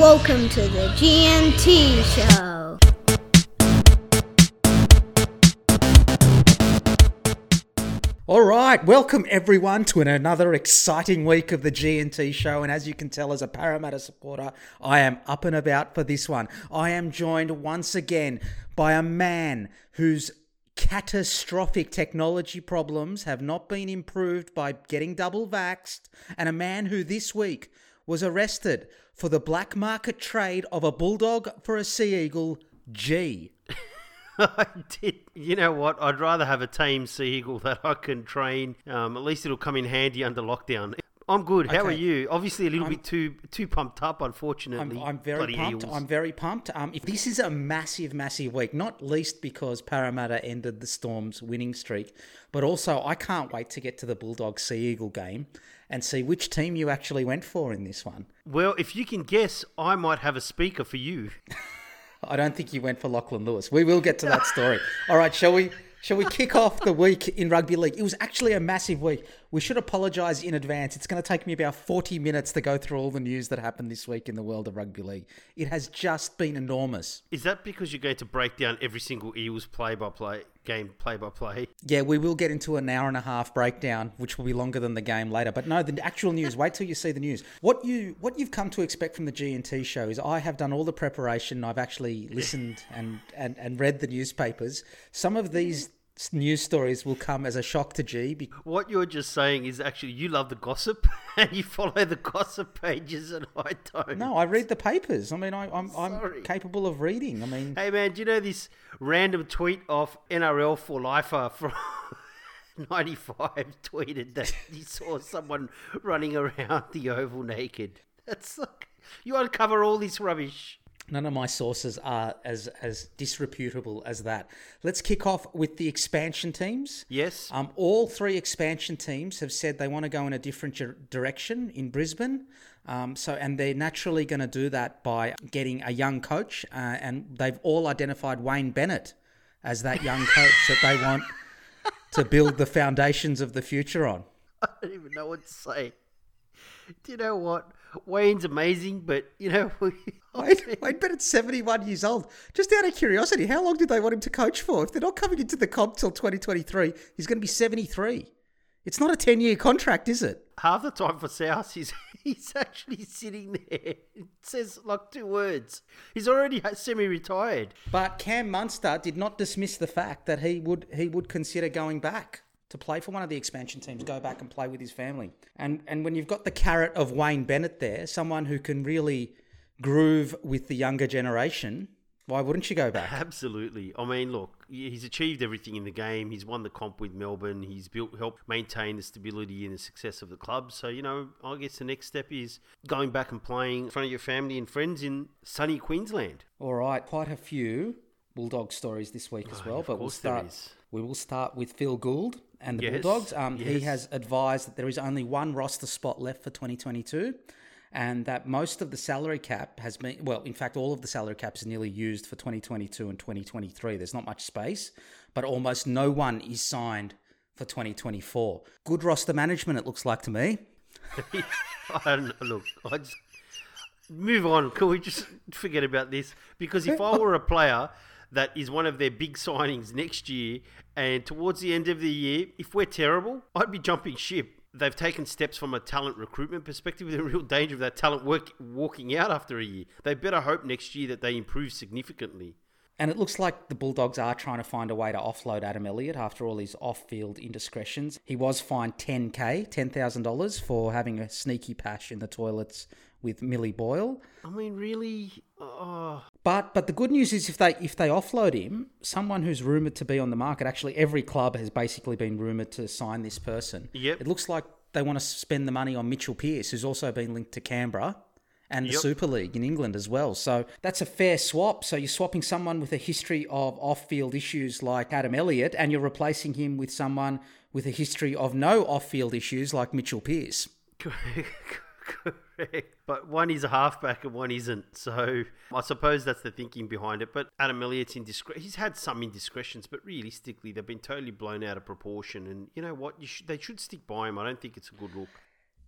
Welcome to the G&T Show. All right, welcome everyone to another exciting week of the G&T Show. And as you can tell, as a Parramatta supporter, I am up and about for this one. I am joined once again by a man whose catastrophic technology problems have not been improved by getting double vaxxed, and a man who this week was arrested for the black market trade of a bulldog for a sea eagle, G. I did. You know what? I'd rather have a tame sea eagle that I can train. At least it'll come in handy under lockdown. I'm good. How are you? Obviously, a little bit too pumped up, unfortunately. I'm very pumped. Eels. I'm very pumped. If this is a massive, massive week, not least because Parramatta ended the Storm's winning streak, but also I can't wait to get to the Bulldog Sea Eagle game and see which team you actually went for in this one. Well, if you can guess, I might have a speaker for you. I don't think you went for Lachlan Lewis. We will get to that story. All right, shall we? Shall we kick off the week in rugby league? It was actually a massive week. We should apologise in advance. It's going to take me about 40 minutes to go through all the news that happened this week in the world of rugby league. It has just been enormous. Is that because you're going to break down every single Eels play-by-play, game play-by-play? Yeah, we will get into an hour and a half breakdown, which will be longer than the game later. But no, the actual news, wait till you see the news. What you've come to expect from the G&T Show is I have done all the preparation. I've actually listened and read the newspapers. Some of these news stories will come as a shock to G. What you're just saying is actually you love the gossip and you follow the gossip pages, and I don't. No, I read the papers. I mean, I'm capable of reading. I mean, hey man, do you know this random tweet of NRL for lifer from 95 tweeted that he saw someone running around the oval naked? That's like, you uncover all this rubbish. None of my sources are as disreputable as that. Let's kick off with the expansion teams. Yes. All three expansion teams have said they want to go in a different direction in Brisbane. And they're naturally going to do that by getting a young coach. And they've all identified Wayne Bennett as that young coach that they want to build the foundations of the future on. I don't even know what to say. Do you know what? Wayne's amazing, but you know... Wayne Bennett's 71 years old. Just out of curiosity, how long did they want him to coach for? If they're not coming into the comp till 2023, he's going to be 73. It's not a 10-year contract, is it? Half the time for South, he's actually sitting there. It says like two words. He's already semi-retired. But Cam Munster did not dismiss the fact that he would consider going back to play for one of the expansion teams, go back and play with his family. And when you've got the carrot of Wayne Bennett there, someone who can really groove with the younger generation, why wouldn't you go back? Absolutely. I mean, look, he's achieved everything in the game. He's won the comp with Melbourne. He's helped maintain the stability and the success of the club. So, you know, I guess the next step is going back and playing in front of your family and friends in sunny Queensland. All right, quite a few Bulldog stories this week as well, but we will start with Phil Gould and the Bulldogs. He has advised that there is only one roster spot left for 2022 and that most of the salary cap has been, well, in fact, all of the salary caps are nearly used for 2022 and 2023. There's not much space, but almost no one is signed for 2024. Good roster management, it looks like to me. Move on. Can we just forget about this? Because if I were a player that is one of their big signings next year, and towards the end of the year, if we're terrible, I'd be jumping ship. They've taken steps from a talent recruitment perspective with a real danger of that talent walking out after a year. They better hope next year that they improve significantly. And it looks like the Bulldogs are trying to find a way to offload Adam Elliott after all his off-field indiscretions. He was fined $10,000 for having a sneaky pash in the toilets with Millie Boyle. I mean, really? Oh. But the good news is if they offload him, someone who's rumoured to be on the market, actually every club has basically been rumoured to sign this person. Yep. It looks like they want to spend the money on Mitchell Pearce, who's also been linked to Canberra and the Super League in England as well. So that's a fair swap. So you're swapping someone with a history of off-field issues like Adam Elliott, and you're replacing him with someone with a history of no off-field issues like Mitchell Pearce. Correct. But one is a halfback and one isn't. So I suppose that's the thinking behind it. But Adam Elliott's he's had some indiscretions, but realistically, they've been totally blown out of proportion. And you know what? They should stick by him. I don't think it's a good look.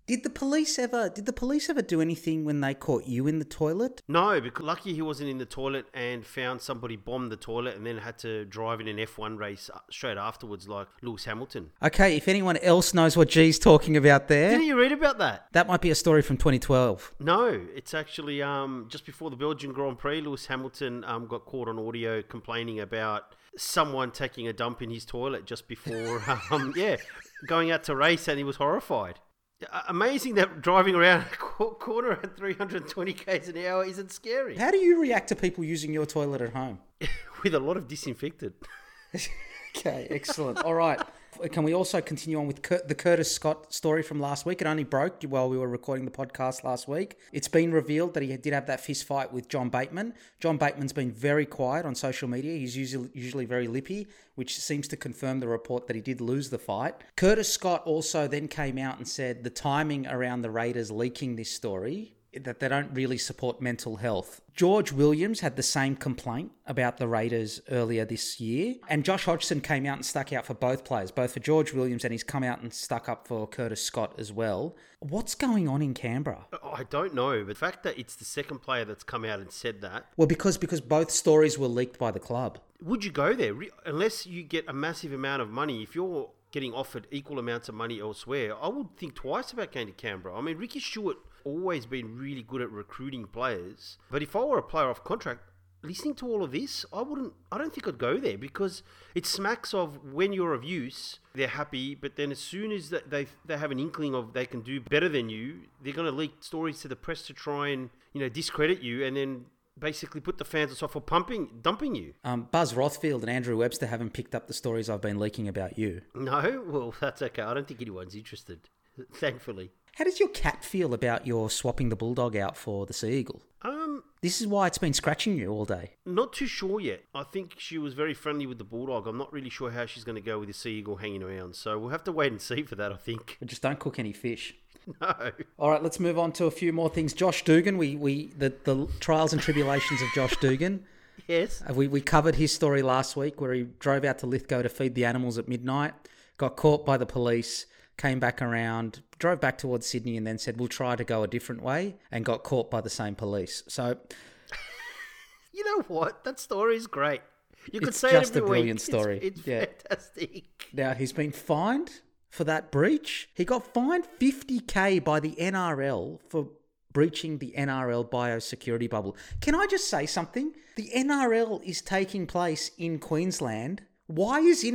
Did the police ever do anything when they caught you in the toilet? No, because lucky he wasn't in the toilet and found somebody bombed the toilet and then had to drive in an F1 race straight afterwards like Lewis Hamilton. Okay, if anyone else knows what G's talking about there. Didn't you read about that? That might be a story from 2012. No, it's actually just before the Belgian Grand Prix, Lewis Hamilton got caught on audio complaining about someone taking a dump in his toilet just before going out to race, and he was horrified. Amazing that driving around a corner at 320 k's an hour isn't scary. How do you react to people using your toilet at home? With a lot of disinfectant. Okay, excellent. All right. Can we also continue on with the Curtis Scott story from last week? It only broke while we were recording the podcast last week. It's been revealed that he did have that fist fight with John Bateman. John Bateman's been very quiet on social media. He's usually very lippy, which seems to confirm the report that he did lose the fight. Curtis Scott also then came out and said the timing around the Raiders leaking this story, that they don't really support mental health. George Williams had the same complaint about the Raiders earlier this year. And Josh Hodgson came out and stuck out for both players, both for George Williams, and he's come out and stuck up for Curtis Scott as well. What's going on in Canberra? I don't know, but the fact that it's the second player that's come out and said that... Well, because both stories were leaked by the club. Would you go there? Unless you get a massive amount of money, if you're getting offered equal amounts of money elsewhere, I would think twice about going to Canberra. I mean, Ricky Stewart... always been really good at recruiting players, but if I were a player off contract listening to all of this, I don't think I'd go there, because it smacks of when you're of use they're happy, but then as soon as that they have an inkling of they can do better than you, they're going to leak stories to the press to try and, you know, discredit you and then basically put the fans off for dumping you. Buzz Rothfield and Andrew Webster haven't picked up the stories I've been leaking about you. No, well that's okay, I don't think anyone's interested, thankfully. How does your cat feel about your swapping the bulldog out for the sea eagle? This is why it's been scratching you all day. Not too sure yet. I think she was very friendly with the bulldog. I'm not really sure how she's going to go with the sea eagle hanging around. So we'll have to wait and see for that, I think. But just don't cook any fish. No. All right, let's move on to a few more things. Josh Dugan, the trials and tribulations of Josh Dugan. Yes. We covered his story last week where he drove out to Lithgow to feed the animals at midnight, got caught by the police, came back around, drove back towards Sydney, and then said, we'll try to go a different way, and got caught by the same police. So, you know what? That story is great. You could say it every week. It's just a brilliant story. It's fantastic. Now, he's been fined for that breach. He got fined $50,000 by the NRL for breaching the NRL biosecurity bubble. Can I just say something? The NRL is taking place in Queensland. Why is he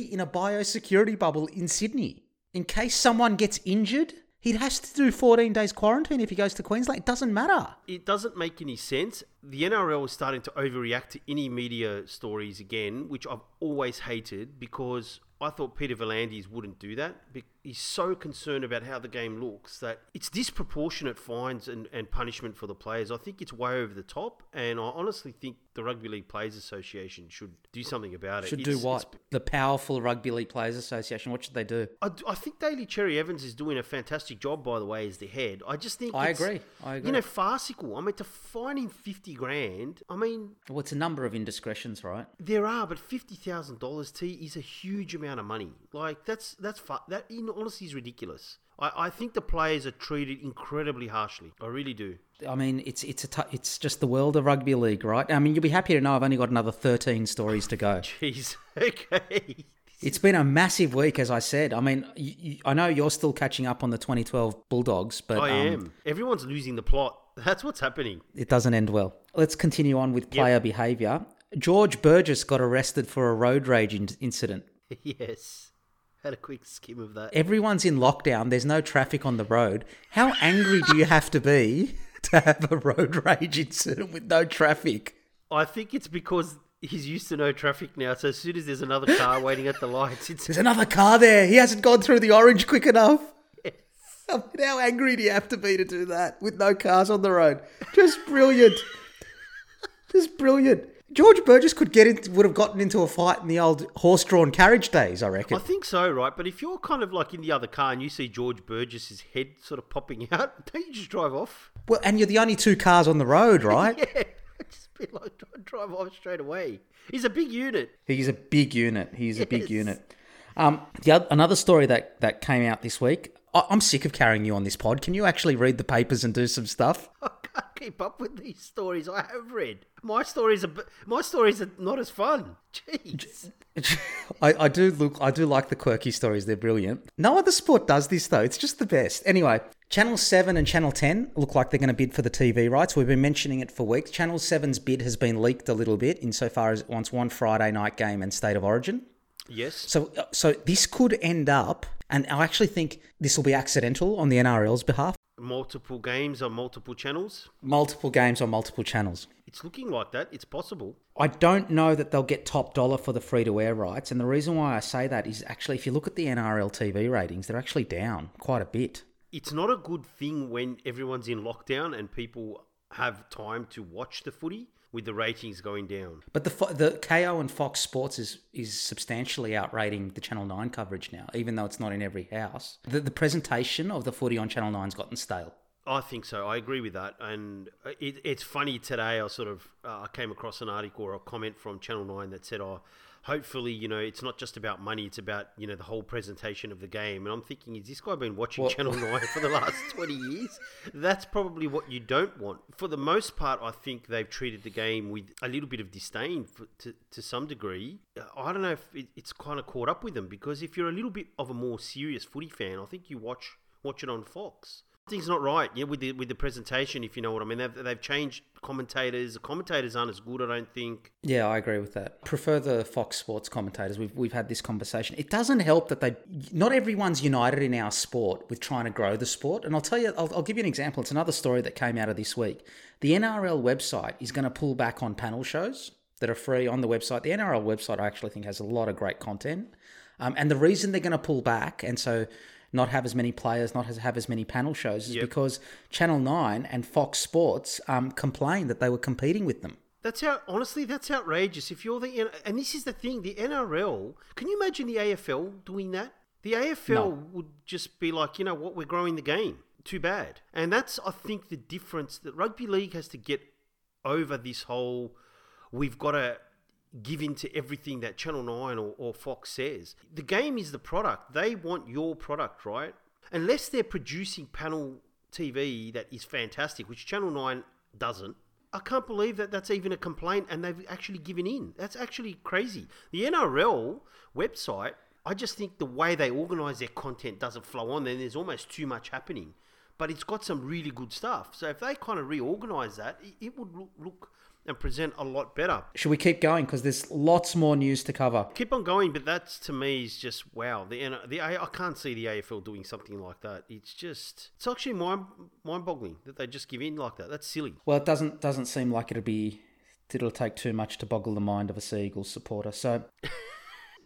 in a biosecurity bubble in Sydney? In case someone gets injured, he has to do 14 days quarantine if he goes to Queensland. It doesn't matter. It doesn't make any sense. The NRL is starting to overreact to any media stories again, which I've always hated, because I thought Peter V'landys wouldn't do that. He's so concerned about how the game looks that it's disproportionate fines and punishment for the players. I think it's way over the top, and I honestly think the Rugby League Players Association should do something about it. Should do what? The powerful Rugby League Players Association. What should they do? I think Daly Cherry Evans is doing a fantastic job, by the way, as the head. I just think I agree. You know, farcical. I mean, to fine him $50,000, I mean... Well, it's a number of indiscretions, right? There are, but $50,000, T, is a huge amount of money. Like, that in honesty is ridiculous. I think the players are treated incredibly harshly. I really do. I mean, it's just the world of rugby league, right? I mean, you'll be happy to know I've only got another 13 stories to go. Jeez, okay. It's been a massive week, as I said. I mean, I know you're still catching up on the 2012 Bulldogs, but... I am. Everyone's losing the plot. That's what's happening. It doesn't end well. Let's continue on with player behaviour. George Burgess got arrested for a road rage incident. Yes. Had a quick skim of that. Everyone's in lockdown. There's no traffic on the road. How angry do you have to be to have a road rage incident with no traffic? I think it's because he's used to no traffic now. So as soon as there's another car waiting at the lights, there's another car there. He hasn't gone through the orange quick enough. Yes. I mean, how angry do you have to be to do that with no cars on the road? Just brilliant. Just brilliant. George Burgess would have gotten into a fight in the old horse-drawn carriage days, I reckon. I think so, right? But if you're kind of like in the other car and you see George Burgess's head sort of popping out, don't you just drive off? Well, and you're the only two cars on the road, right? Yeah, just be like, drive off straight away. He's a big unit. He's a big unit. Another story that came out this week, I'm sick of carrying you on this pod. Can you actually read the papers and do some stuff? I can't keep up with these stories I have read. My stories are not as fun. Jeez. I do like the quirky stories. They're brilliant. No other sport does this, though. It's just the best. Anyway, Channel 7 and Channel 10 look like they're going to bid for the TV rights. We've been mentioning it for weeks. Channel 7's bid has been leaked a little bit insofar as it wants one Friday night game and State of Origin. Yes. So this could end up, and I actually think this will be accidental on the NRL's behalf. Multiple games on multiple channels? Multiple games on multiple channels. It's looking like that. It's possible. I don't know that they'll get top dollar for the free-to-air rights. And the reason why I say that is actually if you look at the NRL TV ratings, they're actually down quite a bit. It's not a good thing when everyone's in lockdown and people have time to watch the footy with the ratings going down. But the KO and Fox Sports is substantially outrating the Channel 9 coverage now, even though it's not in every house. The presentation of the footy on Channel 9's gotten stale. I think so. I agree with that. And it's funny today, I sort of came across an article or a comment from Channel 9 that said, oh, hopefully, you know, it's not just about money, it's about, you know, the whole presentation of the game. And I'm thinking, has this guy been watching Channel 9 for the last 20 years? That's probably what you don't want. For the most part, I think they've treated the game with a little bit of disdain to some degree. I don't know if it's kind of caught up with them, because if you're a little bit of a more serious footy fan, I think you watch it on Fox. Something's not right, yeah, with the presentation, if you know what I mean. They've changed commentators. The commentators aren't as good, I don't think. Yeah, I agree with that. Prefer the Fox Sports commentators. We've had this conversation. It doesn't help that not everyone's united in our sport with trying to grow the sport. And I'll tell you, I'll give you an example. It's another story that came out of this week. The NRL website is going to pull back on panel shows that are free on the website. The NRL website, I actually think, has a lot of great content. And the reason they're going to pull back, and so not have as many players, not have as many panel shows, is because Channel 9 and Fox Sports complained that they were competing with them. That's outrageous. If you're the and this is the thing, the NRL. Can you imagine the AFL doing that? The AFL would just be like, you know what, we're growing the game. Too bad. And that's, I think, the difference that rugby league has to get over. This whole, we've got to give in to everything that Channel 9 or Fox says. The game is the product. They want your product, right? Unless they're producing panel TV that is fantastic, which Channel 9 doesn't. I can't believe that that's even a complaint and they've actually given in. That's actually crazy. The NRL website, I just think the way they organise their content doesn't flow on there. There's almost too much happening. But it's got some really good stuff. So if they kind of reorganise that, it would look and present a lot better. Should we keep going? Because there's lots more news to cover. Keep on going, but that's, to me, is just, wow. I can't see the AFL doing something like that. It's just, it's actually mind-boggling that they just give in like that. That's silly. Well, it doesn't seem like it'll take too much to boggle the mind of a Sea Eagles supporter. So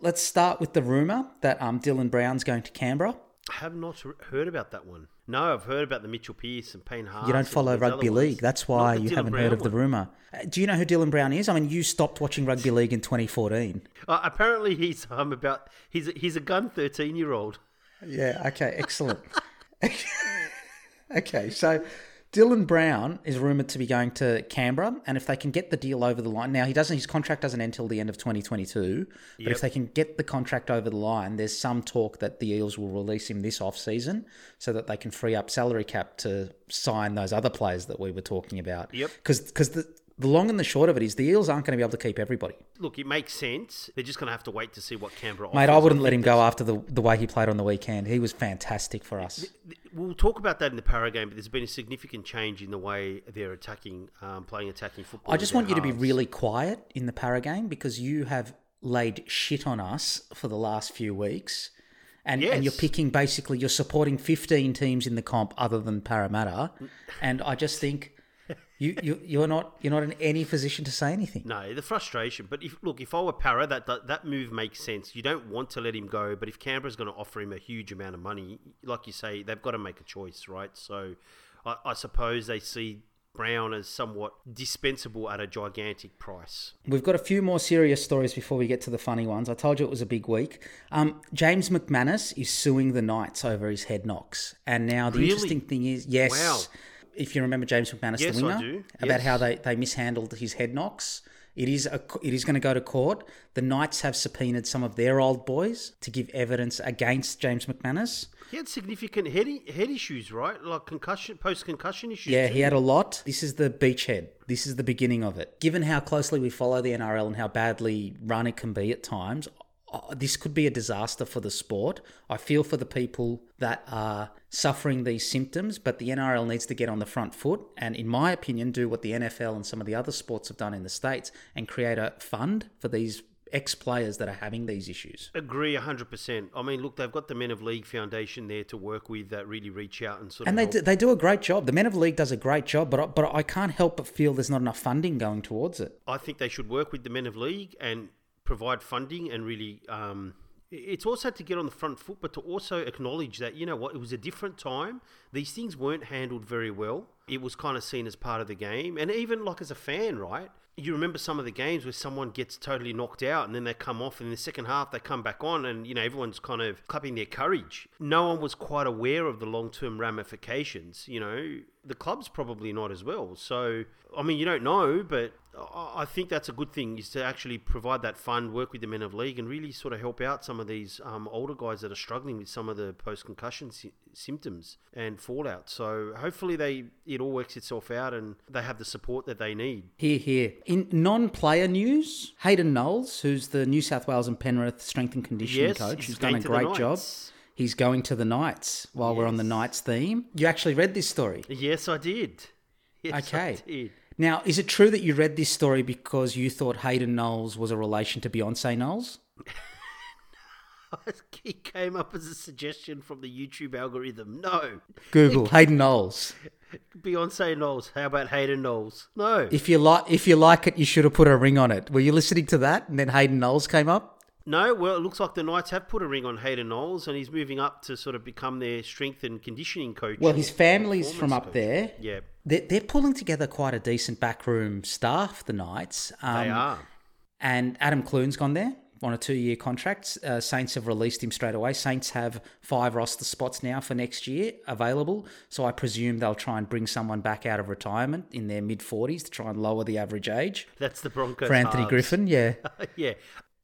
let's start with the rumour that Dylan Brown's going to Canberra. I have not heard about that one. No, I've heard about the Mitchell Pearce and Payne Haas. You don't follow rugby league. That's why you haven't heard of the rumour. Do you know who Dylan Brown is? I mean, you stopped watching rugby league in 2014. Apparently, he's a gun 13-year-old. Yeah, okay, excellent. Okay, so Dylan Brown is rumoured to be going to Canberra, and if they can get the deal over the line, now his contract doesn't end till the end of 2022, but if they can get the contract over the line, there's some talk that the Eels will release him this off-season so that they can free up salary cap to sign those other players that we were talking about. Yep. Because the long and the short of it is the Eels aren't going to be able to keep everybody. Look, it makes sense. They're just going to have to wait to see what Canberra offers. Mate, I wouldn't let him go after the way he played on the weekend. He was fantastic for us. We'll talk about that in the Para game, but there's been a significant change in the way they're attacking, playing attacking football. I just want you to be really quiet in the Para game because you have laid shit on us for the last few weeks. And you're picking, basically, you're supporting 15 teams in the comp other than Parramatta. And I just think You're not in any position to say anything. No, the frustration. But if I were Para, that move makes sense. You don't want to let him go, but if Canberra's going to offer him a huge amount of money, like you say, they've got to make a choice, right? So I suppose they see Brown as somewhat dispensable at a gigantic price. We've got a few more serious stories before we get to the funny ones. I told you it was a big week. James McManus is suing the Knights over his head knocks, and now the interesting thing is, yes. Wow. If you remember James McManus, the winger, about how they mishandled his head knocks It is going to go to court. The Knights have subpoenaed some of their old boys to give evidence against James McManus. He had significant head issues, right? Like concussion, post-concussion issues. Yeah, he had a lot. This is the beachhead. This is the beginning of it. Given how closely we follow the NRL and how badly run it can be at times, this could be a disaster for the sport. I feel for the people that are suffering these symptoms, but the NRL needs to get on the front foot and, in my opinion, do what the NFL and some of the other sports have done in the States and create a fund for these ex-players that are having these issues. Agree 100%. I mean, look, they've got the Men of League Foundation there to work with that really reach out and sort of... And they do a great job. The Men of League does a great job, but I can't help but feel there's not enough funding going towards it. I think they should work with the Men of League and provide funding and really... It's also to get on the front foot, but to also acknowledge that, you know what, it was a different time. These things weren't handled very well. It was kind of seen as part of the game. And even like as a fan, right? You remember some of the games where someone gets totally knocked out and then they come off and in the second half they come back on and, you know, everyone's kind of clapping their courage. No one was quite aware of the long-term ramifications, you know. The club's probably not as well. So, I mean, you don't know, but I think that's a good thing, is to actually provide that fund, work with the Men of League and really sort of help out some of these older guys that are struggling with some of the post-concussion symptoms and fallout. So hopefully it all works itself out and they have the support that they need. Hear, hear. In non-player news, Hayden Knowles, who's the New South Wales and Penrith strength and conditioning coach, who's done a great job. He's going to the Knights while we're on the Knights theme. You actually read this story? Yes, I did. Yes, okay. I did. Now, is it true that you read this story because you thought Hayden Knowles was a relation to Beyonce Knowles? It came up as a suggestion from the YouTube algorithm. No. Google Hayden Knowles. Beyonce Knowles. How about Hayden Knowles? No. If you like it, you should have put a ring on it. Were you listening to that and then Hayden Knowles came up? No, well, it looks like the Knights have put a ring on Hayden Knowles and he's moving up to sort of become their strength and conditioning coach. Well, his family's from up there. Yeah. They're pulling together quite a decent backroom staff, the Knights. They are. And Adam Clune's gone there on a 2-year contract. Saints have released him straight away. Saints have 5 roster spots now for next year available. So I presume they'll try and bring someone back out of retirement in their mid-40s to try and lower the average age. That's the Broncos. For Anthony Griffin, yeah. Yeah.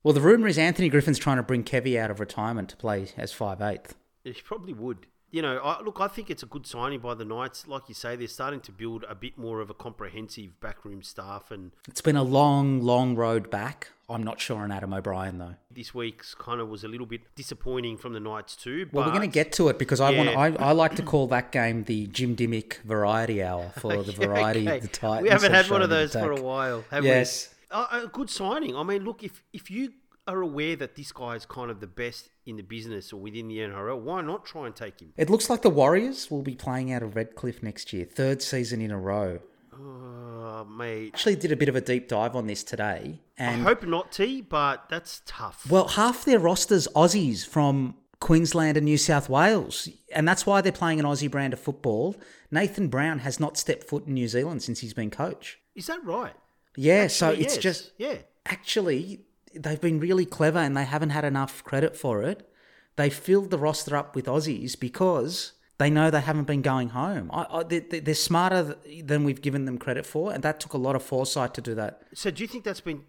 Well, the rumour is Anthony Griffin's trying to bring Kevy out of retirement to play as 5/8. He probably would. You know, I think it's a good signing by the Knights. Like you say, they're starting to build a bit more of a comprehensive backroom staff. And it's been a long, long road back. I'm not sure on Adam O'Brien, though. This week's kind of was a little bit disappointing from the Knights too. Well, we're going to get to it because I like to call that game the Jim Dimmick variety hour for the variety of the Titans. We haven't had one of those for a while, have we? Yes. A good signing. I mean, look, if you are aware that this guy is kind of the best in the business or within the NRL, why not try and take him? It looks like the Warriors will be playing out of Redcliffe next year, 3rd season in a row. Oh, mate. Actually did a bit of a deep dive on this today. And I hope not, T, but that's tough. Well, half their roster's Aussies from Queensland and New South Wales, and that's why they're playing an Aussie brand of football. Nathan Brown has not stepped foot in New Zealand since he's been coach. Is that right? Yeah, actually, so it's just... Yeah. Actually, they've been really clever and they haven't had enough credit for it. They filled the roster up with Aussies because they know they haven't been going home. They're smarter than we've given them credit for, and that took a lot of foresight to do that. So do you think that's been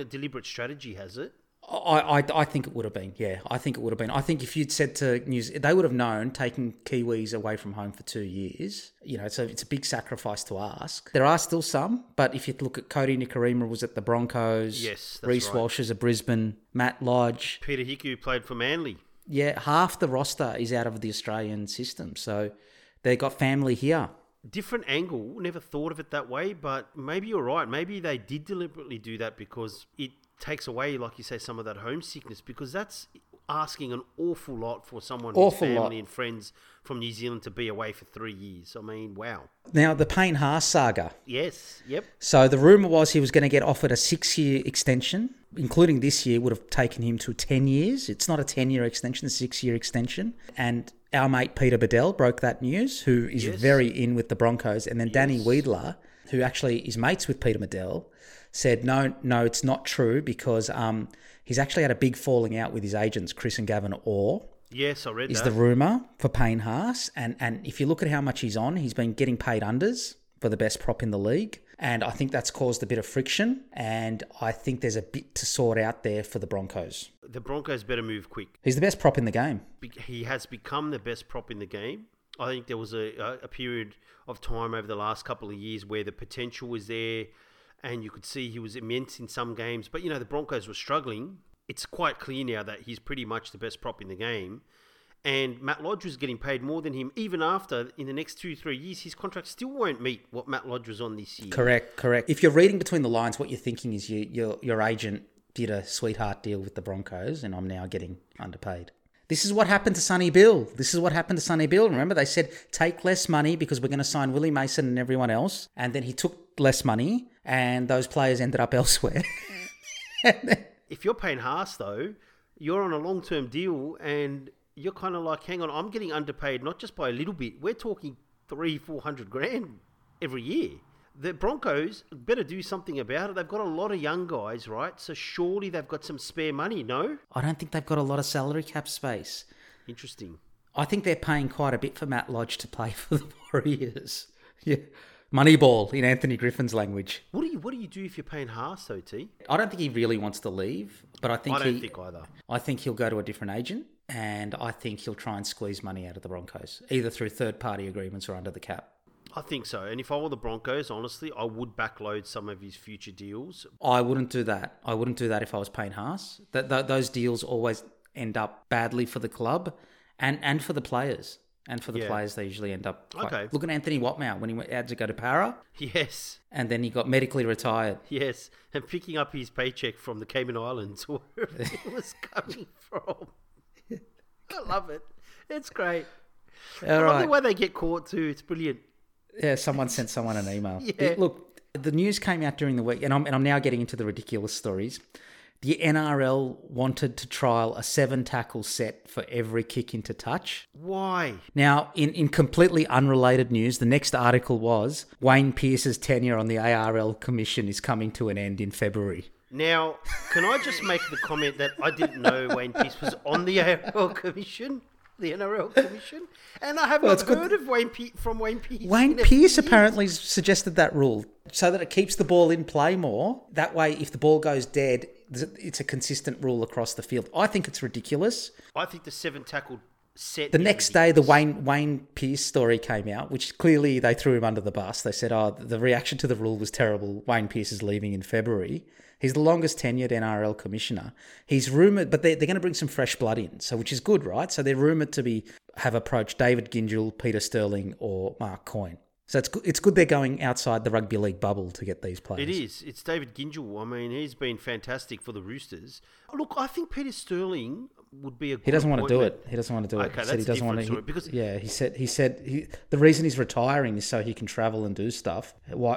a deliberate strategy, has it? I think it would have been, yeah. I think it would have been. I think if you'd said to New Zealand, they would have known taking Kiwis away from home for 2 years, you know, so it's a big sacrifice to ask. There are still some, but if you look at Cody Nikarima was at the Broncos. Yes, that's Reece Walsh is at Brisbane. Matt Lodge. Peter Hiku played for Manly. Yeah, half the roster is out of the Australian system, so they got family here. Different angle, never thought of it that way, but maybe you're right. Maybe they did deliberately do that because it takes away, like you say, some of that homesickness, because that's asking an awful lot for someone who's family and friends from New Zealand to be away for 3 years. I mean, wow. Now, the Payne Haas saga. Yes, yep. So the rumour was he was going to get offered a 6-year extension, including this year would have taken him to 10 years. It's not a 10-year extension, a 6-year extension. And our mate Peter Bedell broke that news, who is very in with the Broncos. And then Danny Wiedler, who actually is mates with Peter Bedell, said, no, it's not true because he's actually had a big falling out with his agents, Chris and Gavin Orr. Yes, I read that. Is the rumour for Payne Haas. And if you look at how much he's on, he's been getting paid unders for the best prop in the league. And I think that's caused a bit of friction, and I think there's a bit to sort out there for the Broncos. The Broncos better move quick. He's the best prop in the game. He has become the best prop in the game. I think there was a period of time over the last couple of years where the potential was there and you could see he was immense in some games. But, you know, the Broncos were struggling. It's quite clear now that he's pretty much the best prop in the game. And Matt Lodge was getting paid more than him, even after, in the next 2-3 years, his contract still won't meet what Matt Lodge was on this year. Correct. If you're reading between the lines, what you're thinking is your agent did a sweetheart deal with the Broncos and I'm now getting underpaid. This is what happened to Sonny Bill. Remember, they said, take less money because we're going to sign Willie Mason and everyone else. And then he took less money and those players ended up elsewhere. If you're Payne Haas, though, you're on a long-term deal and you're kind of like, hang on, I'm getting underpaid not just by a little bit. We're talking $300,000-$400,000 every year. The Broncos better do something about it. They've got a lot of young guys, right? So surely they've got some spare money, no? I don't think they've got a lot of salary cap space. Interesting. I think they're paying quite a bit for Matt Lodge to play for the Warriors. Yeah. Moneyball in Anthony Griffin's language. What do you do if you're paying Haas, though, T? I don't think he really wants to leave, but I don't think either. I think he'll go to a different agent, and I think he'll try and squeeze money out of the Broncos, either through third-party agreements or under the cap. I think so. And if I were the Broncos, honestly, I would backload some of his future deals. I wouldn't do that. I wouldn't do that if I was Payne Haas. Those deals always end up badly for the club and for the players. And for the players, they usually end up... Okay. Look at Anthony Watmau when he went out to go to Para. Yes. And then he got medically retired. Yes. And picking up his paycheck from the Cayman Islands, wherever it was coming from. I love it. It's great. I love the way they get caught too. It's brilliant. Yeah, someone sent someone an email. Yeah. Look, the news came out during the week, and I'm now getting into the ridiculous stories. The NRL wanted to trial a 7-tackle set for every kick into touch. Why? Now, in completely unrelated news, the next article was Wayne Pearce's tenure on the ARL Commission is coming to an end in February. Now, can I just make the comment that I didn't know Wayne Pearce was on the ARL Commission? The NRL Commission? And I haven't heard of Wayne Pearce. Wayne Pearce apparently suggested that rule so that it keeps the ball in play more. That way, if the ball goes dead, it's a consistent rule across the field. I think it's ridiculous. I think the 7-tackle set... The next day, the Wayne Pearce story came out, which clearly they threw him under the bus. They said, the reaction to the rule was terrible. Wayne Pearce is leaving in February. He's the longest tenured NRL commissioner. He's rumoured, but they're going to bring some fresh blood in, so which is good, right? So they're rumoured to have approached David Gindel, Peter Sterling or Mark Coyne. So it's good they're going outside the rugby league bubble to get these players. It is. It's David Gindel. I mean, he's been fantastic for the Roosters. Look, I think Peter Sterling would be a good... He doesn't want to do it. Okay, that's different story. He said the reason he's retiring is so he can travel and do stuff.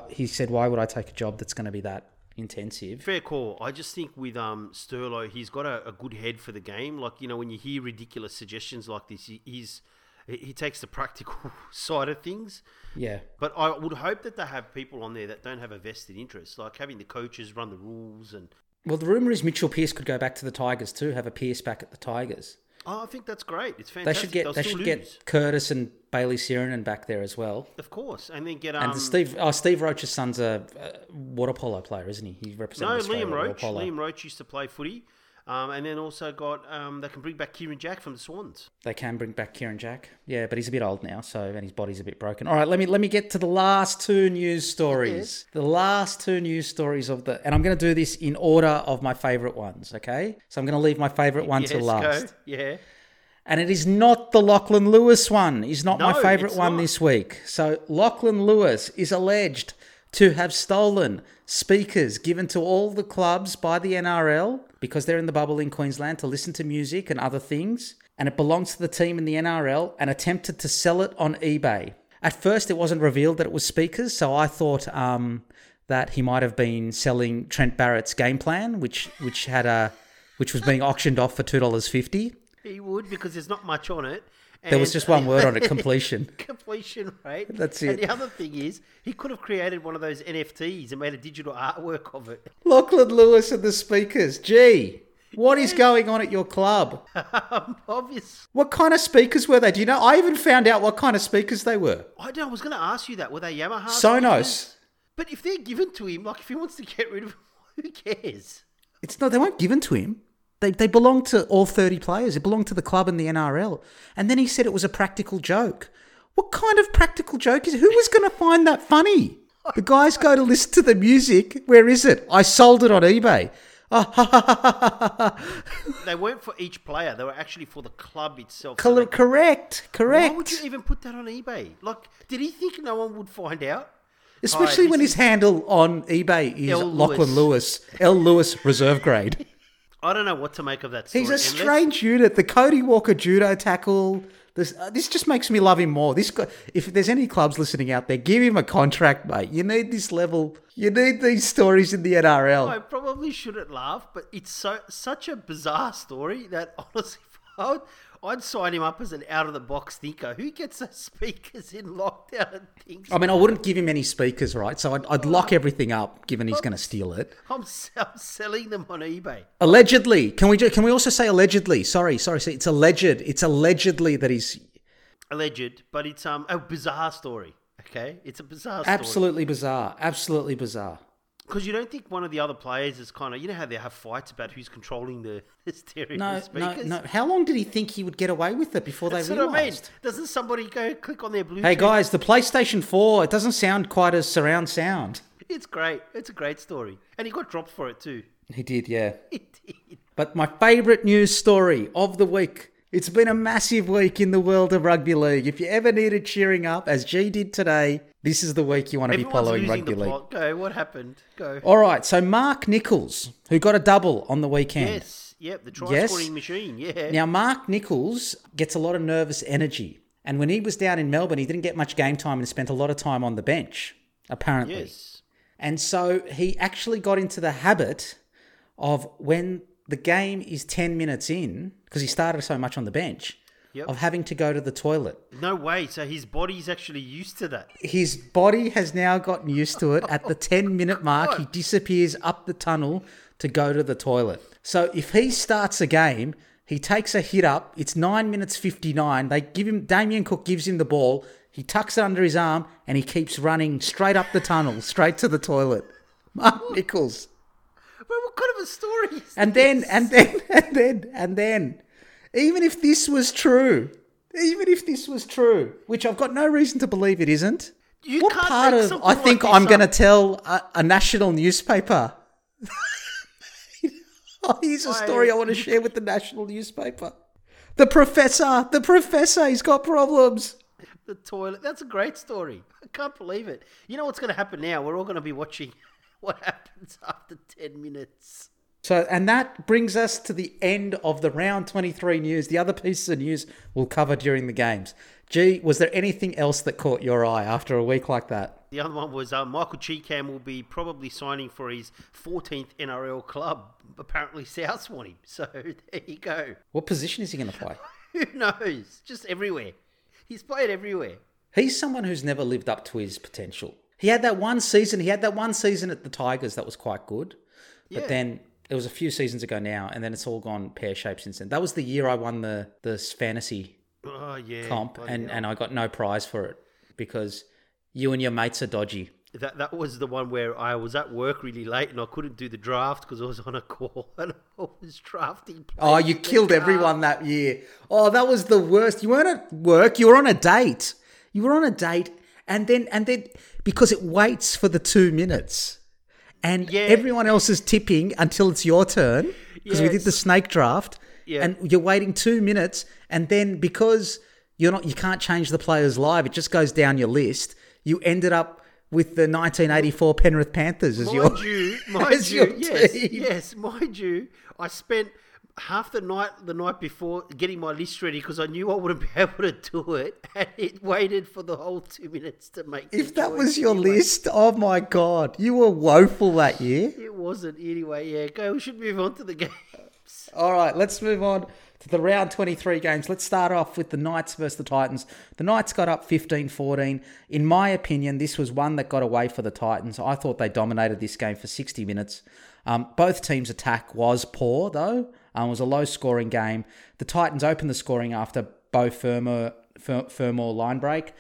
He said, why would I take a job that's going to be that intensive? Fair call. I just think with Sterlo, he's got a good head for the game. Like, you know, when you hear ridiculous suggestions like this, he takes the practical side of things. Yeah. But I would hope that they have people on there that don't have a vested interest, like having the coaches run the rules and... Well, the rumour is Mitchell Pearce could go back to the Tigers too, have a Pearce back at the Tigers. Oh, I think that's great. It's fantastic. They should get Curtis and Bailey Sirenen back there as well. Of course. And then get... And Steve Roach's son's a water polo player, isn't he? He represents Australia. No, Liam Roach. Liam Roach used to play footy. And then also got... they can bring back Kieran Jack from the Swans. They can bring back Kieran Jack. Yeah, but he's a bit old now, and his body's a bit broken. All right, let me get to the last two news stories. Yeah. The last two news stories of the... And I'm going to do this in order of my favourite ones, okay? So I'm going to leave my favourite one to last. Go. Yeah. And it is not the Lachlan Lewis one. It's not my favourite one this week. So Lachlan Lewis is alleged to have stolen speakers given to all the clubs by the NRL... because they're in the bubble in Queensland to listen to music and other things, and it belongs to the team in the NRL, and attempted to sell it on eBay. At first, it wasn't revealed that it was speakers, so I thought that he might have been selling Trent Barrett's game plan, which was being auctioned off for $2.50. He would, because there's not much on it. There was just one word on it, completion. Completion, right? That's it. And the other thing is, he could have created one of those NFTs and made a digital artwork of it. Lachlan Lewis and the speakers. Gee, what is going on at your club? Obvious. What kind of speakers were they? Do you know? I even found out what kind of speakers they were. I was going to ask you that. Were they Yamaha? Sonos. But if they're given to him, like if he wants to get rid of them, who cares? It's no, they weren't given to him. They belong to all 30 players. It belonged to the club and the NRL. And then he said it was a practical joke. What kind of practical joke is it? Who was going to find that funny? The guys go to listen to the music. Where is it? I sold it on eBay. They weren't for each player. They were actually for the club itself. Correct. Why would you even put that on eBay? Like, did he think no one would find out? Especially when his handle on eBay is Lachlan Lewis. L. Lewis Reserve Grade. I don't know what to make of that story. He's a strange unit. The Cody Walker judo tackle. This just makes me love him more. This guy, if there's any clubs listening out there, give him a contract, mate. You need this level. You need these stories in the NRL. I probably shouldn't laugh, but it's such a bizarre story that honestly, I'd sign him up as an out-of-the-box thinker. Who gets those speakers in lockdown and things? I mean, I wouldn't give him any speakers, right? So I'd lock everything up, given he's going to steal it. I'm selling them on eBay. Allegedly. Can we also say allegedly? Sorry. It's alleged. It's allegedly that he's... Alleged, but it's a bizarre story, okay? It's a bizarre story. Absolutely bizarre. Because you don't think one of the other players is kind of... You know how they have fights about who's controlling the stereo speakers? No. How long did he think he would get away with it before they realised? What I mean. Doesn't somebody go click on their Bluetooth? Hey, guys, the PlayStation 4, it doesn't sound quite as surround sound. It's great. It's a great story. And he got dropped for it too. He did, yeah. He did. But my favourite news story of the week. It's been a massive week in the world of rugby league. If you ever needed cheering up, as G did today... This is the week you want to be following rugby league. Go, what happened? Go. All right, so Mark Nichols, who got a double on the weekend. Yes, the try-scoring machine, yeah. Now, Mark Nichols gets a lot of nervous energy. And when he was down in Melbourne, he didn't get much game time and spent a lot of time on the bench, apparently. Yes. And so he actually got into the habit of when the game is 10 minutes in, because he started so much on the bench... Yep. Of having to go to the toilet. No way. So his body's actually used to that. His body has now gotten used to it. At the 10-minute mark, he disappears up the tunnel to go to the toilet. So if he starts a game, he takes a hit up. It's 9 minutes 59. Damien Cook gives him the ball. He tucks it under his arm and he keeps running straight up the tunnel, straight to the toilet. Mark Nichols. Well, what kind of a story is this? And then. Even if this was true, which I've got no reason to believe it isn't, what part of I think I'm going to tell a national newspaper? Here's a story I want to share with the national newspaper. The professor, he's got problems. The toilet, that's a great story. I can't believe it. You know what's going to happen now? We're all going to be watching what happens after 10 minutes. So, and that brings us to the end of the round 23 news. The other pieces of news we'll cover during the games. Gee, was there anything else that caught your eye after a week like that? The other one was Michael Cheekham will be probably signing for his 14th NRL club. Apparently, South want him. So, there you go. What position is he going to play? Who knows? Just everywhere. He's played everywhere. He's someone who's never lived up to his potential. He had that one season at the Tigers that was quite good. Yeah. But then... It was a few seasons ago now, and then it's all gone pear-shaped since then. That was the year I won the fantasy comp, and I got no prize for it because you and your mates are dodgy. That was the one where I was at work really late, and I couldn't do the draft because I was on a call, and I was drafting. Oh, you killed everyone that year. Oh, that was the worst. You weren't at work. You were on a date. And then because it waits for the 2 minutes. And everyone else is tipping until it's your turn because we did the snake draft and you're waiting 2 minutes and then because you can't change the players live, it just goes down your list. You ended up with the 1984 Penrith Panthers as your team. Yes, mind you, I spent half the night before getting my list ready because I knew I wouldn't be able to do it and it waited for the whole 2 minutes to make it. If that was your list, oh my God, you were woeful that year. It wasn't anyway, yeah. We should move on to the games. All right, let's move on to the round 23 games. Let's start off with the Knights versus the Titans. The Knights got up 15-14. In my opinion, this was one that got away for the Titans. I thought they dominated this game for 60 minutes. Both teams' attack was poor though. It was a low-scoring game. The Titans opened the scoring after Bo Firmo Fermor line break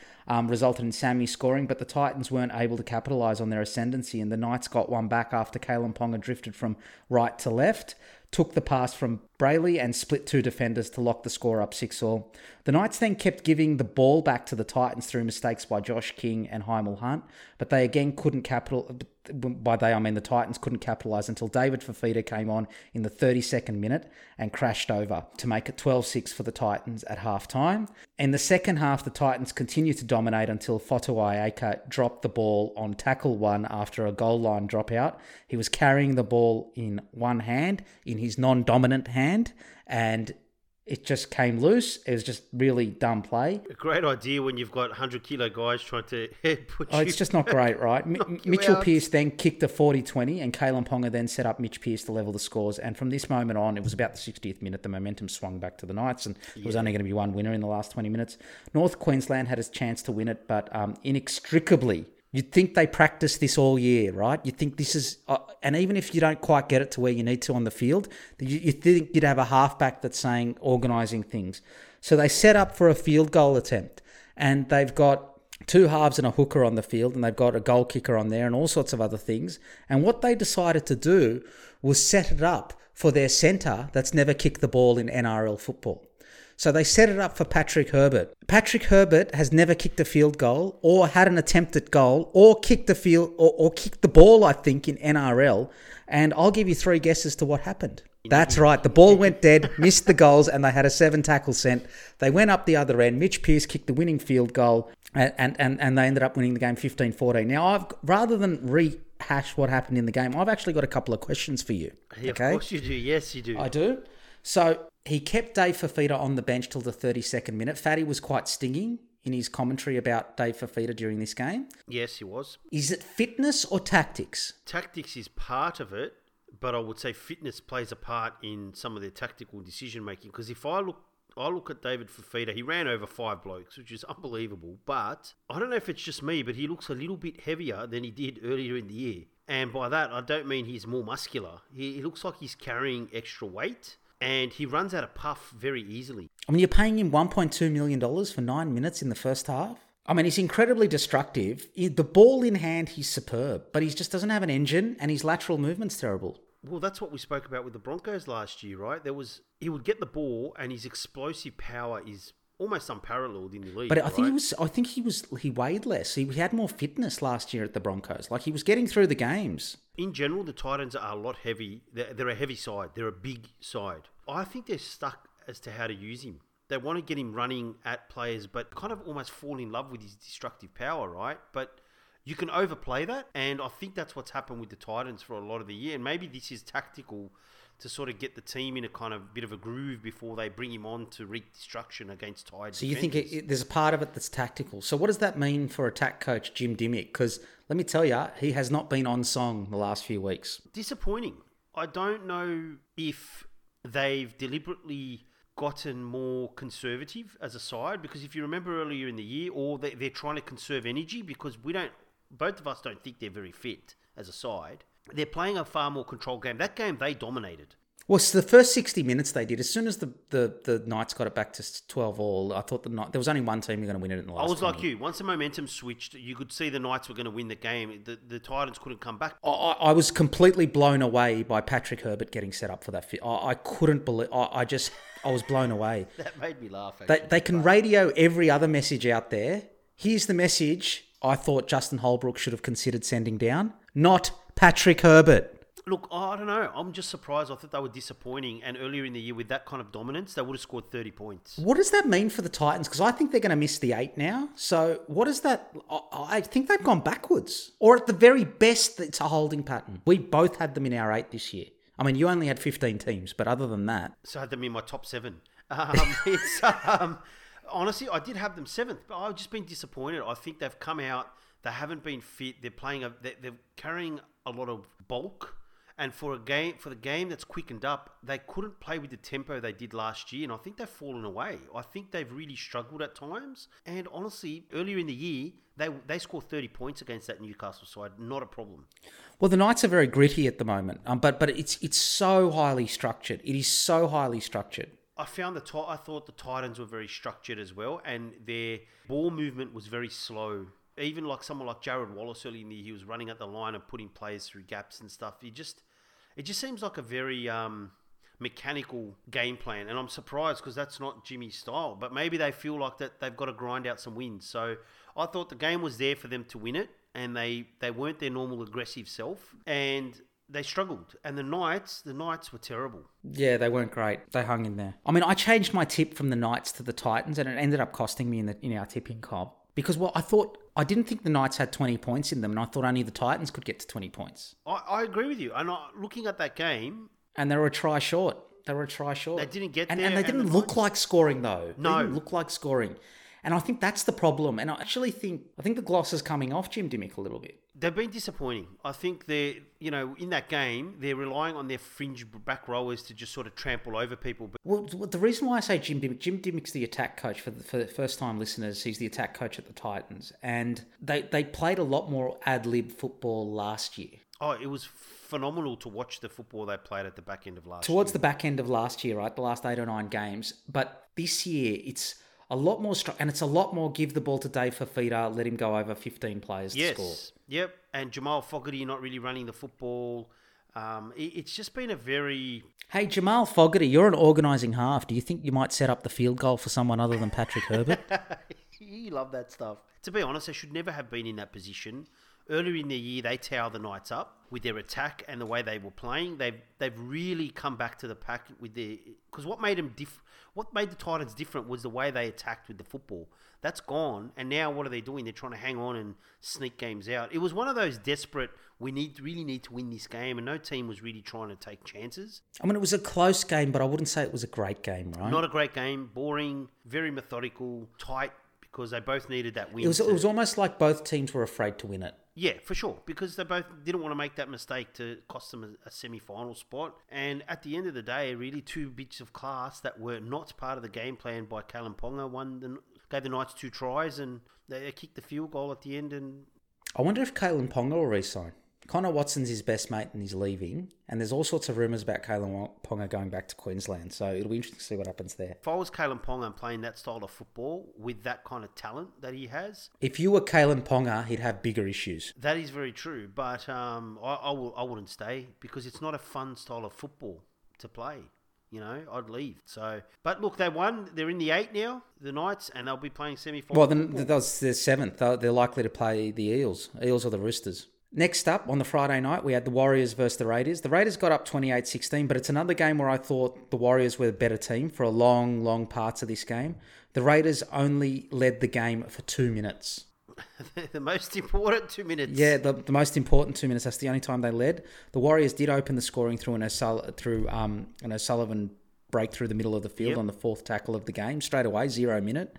resulted in Sammy scoring, but the Titans weren't able to capitalise on their ascendancy, and the Knights got one back after Kalen Ponga drifted from right to left, took the pass from Brayley and split two defenders to lock the score up 6-all. The Knights then kept giving the ball back to the Titans through mistakes by Josh King and Hymel Hunt, but they again couldn't the Titans couldn't capitalise until David Fifita came on in the 32nd minute and crashed over to make it 12-6 for the Titans at half-time. In the second half, the Titans continued to dominate until Fotu Aiaka dropped the ball on tackle one after a goal line dropout. He was carrying the ball in one hand, in his non-dominant hand, and it just came loose. It was just really dumb play. A great idea when you've got 100-kilo guys trying to head-put you. It's just not great, right? Mitchell Pearce then kicked a 40-20, and Kalen Ponga then set up Mitch Pearce to level the scores. And from this moment on, it was about the 60th minute, the momentum swung back to the Knights, and there was only going to be one winner in the last 20 minutes. North Queensland had a chance to win it, but inextricably, you'd think they practice this all year, right? You'd think this is, and even if you don't quite get it to where you need to on the field, you'd think you'd have a halfback that's saying, organising things. So they set up for a field goal attempt, and they've got two halves and a hooker on the field, and they've got a goal kicker on there and all sorts of other things. And what they decided to do was set it up for their centre that's never kicked the ball in NRL football. So they set it up for Patrick Herbert. Patrick Herbert has never kicked a field goal or had an attempt at goal or kicked the ball, I think, in NRL. And I'll give you three guesses to what happened. That's right. The ball went dead, missed the goals, and they had a 7-tackle sent. They went up the other end. Mitch Pearce kicked the winning field goal, and they ended up winning the game 15-14. Now, rather than rehash what happened in the game, I've actually got a couple of questions for you. Okay? Of course you do. Yes, you do. I do. So he kept Dave Fifita on the bench till the 32nd minute. Fatty was quite stinging in his commentary about Dave Fifita during this game. Yes, he was. Is it fitness or tactics? Tactics is part of it, but I would say fitness plays a part in some of their tactical decision-making. Because if I look at David Fifita, he ran over 5 blokes, which is unbelievable. But I don't know if it's just me, but he looks a little bit heavier than he did earlier in the year. And by that, I don't mean he's more muscular. He looks like he's carrying extra weight. And he runs out of puff very easily. I mean, you're paying him $1.2 million for 9 minutes in the first half. I mean, he's incredibly destructive. The ball in hand, he's superb, but he just doesn't have an engine and his lateral movement's terrible. Well, that's what we spoke about with the Broncos last year, right? He would get the ball and his explosive power is almost unparalleled in the league. But I think he weighed less. He had more fitness last year at the Broncos. Like, he was getting through the games. In general, the Titans are a lot heavy. They're a heavy side. They're a big side. I think they're stuck as to how to use him. They want to get him running at players, but kind of almost fall in love with his destructive power, right? But you can overplay that, and I think that's what's happened with the Titans for a lot of the year. And maybe this is tactical to sort of get the team in a kind of bit of a groove before they bring him on to wreak destruction against tired defenders. So you think there's a part of it that's tactical. So what does that mean for attack coach Jim Dimick? Because let me tell you, he has not been on song the last few weeks. Disappointing. I don't know if they've deliberately gotten more conservative as a side, because if you remember earlier in the year, or they're trying to conserve energy because both of us don't think they're very fit as a side. They're playing a far more controlled game. That game, they dominated. Well, so the first 60 minutes they did, as soon as the Knights got it back to 12-all, I thought there was only one team who was going to win it in the last. I was 20. Like you. Once the momentum switched, you could see the Knights were going to win the game. The Titans couldn't come back. I was completely blown away by Patrick Herbert getting set up for that. I couldn't believe. I was blown away. That made me laugh, actually. They can radio every other message out there. Here's the message I thought Justin Holbrook should have considered sending down. Not Patrick Herbert. Look, I don't know. I'm just surprised. I thought they were disappointing. And earlier in the year, with that kind of dominance, they would have scored 30 points. What does that mean for the Titans? Because I think they're going to miss the 8 now. So what is that? I think they've gone backwards. Or at the very best, it's a holding pattern. We both had them in our 8 this year. I mean, you only had 15 teams, but other than that. So I had them in my top 7. Honestly, I did have them 7th, but I've just been disappointed. I think they've come out. They haven't been fit. They're carrying a lot of bulk, and for the game that's quickened up, they couldn't play with the tempo they did last year, and I think they've fallen away. I think they've really struggled at times, and honestly, earlier in the year, they scored 30 points against that Newcastle side, not a problem. Well, the Knights are very gritty at the moment, but it's so highly structured. It is so highly structured. I thought the Titans were very structured as well, and their ball movement was very slow. Even like someone like Jared Wallace early in the year, he was running at the line and putting plays through gaps and stuff. It just seems like a very mechanical game plan, and I'm surprised because that's not Jimmy's style. But maybe they feel like that they've got to grind out some wins. So I thought the game was there for them to win it, and they weren't their normal aggressive self, and they struggled. And the Knights were terrible. Yeah, they weren't great. They hung in there. I mean, I changed my tip from the Knights to the Titans, and it ended up costing me in our tipping comp. Because, well, I didn't think the Knights had 20 points in them, and I thought only the Titans could get to 20 points. I agree with you. And looking at that game... And they were a try short. They didn't get there. And they didn't look like scoring, though. No. They didn't look like scoring. And I think that's the problem. And I think the gloss is coming off Jim Dimick a little bit. They've been disappointing. I think in that game, they're relying on their fringe back rowers to just sort of trample over people. Well, the reason why I say Jim Dimmick's the attack coach, for the first-time listeners, he's the attack coach at the Titans. And they played a lot more ad-lib football last year. Oh, it was phenomenal to watch the football they played at the back end of last year. Towards the back end of last year, right? The last 8 or 9 games. But this year, it's... a lot more and it's a lot more give the ball to Dave Fafita, let him go over 15 players to score. Yes, yep. And Jamal Fogarty not really running the football. It's just been a very... Hey, Jamal Fogarty, you're an organising half. Do you think you might set up the field goal for someone other than Patrick Herbert? You love that stuff. To be honest, they should never have been in that position. Earlier in the year, they tower the Knights up with their attack and the way they were playing. They've really come back to the pack with their... Because what made the Titans different was the way they attacked with the football. That's gone, and now what are they doing? They're trying to hang on and sneak games out. It was one of those desperate, we really need to win this game, and no team was really trying to take chances. I mean, it was a close game, but I wouldn't say it was a great game, right? Not a great game. Boring, very methodical, tight, because they both needed that win. It was almost like both teams were afraid to win it. Yeah, for sure, because they both didn't want to make that mistake to cost them a semi-final spot. And at the end of the day, really two bits of class that were not part of the game plan by Kalen Ponga gave the Knights 2 tries, and they kicked the field goal at the end. And I wonder if Kalen Ponga will resign. Connor Watson's his best mate and he's leaving, and there's all sorts of rumours about Kalen Ponga going back to Queensland, so it'll be interesting to see what happens there. If I was Kalen Ponga and playing that style of football with that kind of talent that he has... If you were Kalen Ponga, he'd have bigger issues. That is very true, but I wouldn't stay because it's not a fun style of football to play. You know, I'd leave. So, but look, they won. They're in the 8 now, the Knights, and they'll be playing semi-final. Well, they're 7th. They're likely to play the Eels or the Roosters. Next up, on the Friday night, we had the Warriors versus the Raiders. The Raiders got up 28-16, but it's another game where I thought the Warriors were the better team for a long, long parts of this game. The Raiders only led the game for 2 minutes. The most important 2 minutes. Yeah, the most important 2 minutes. That's the only time they led. The Warriors did open the scoring through an O'Sullivan break through the middle of the field on the 4th tackle of the game, straight away, 0 minute.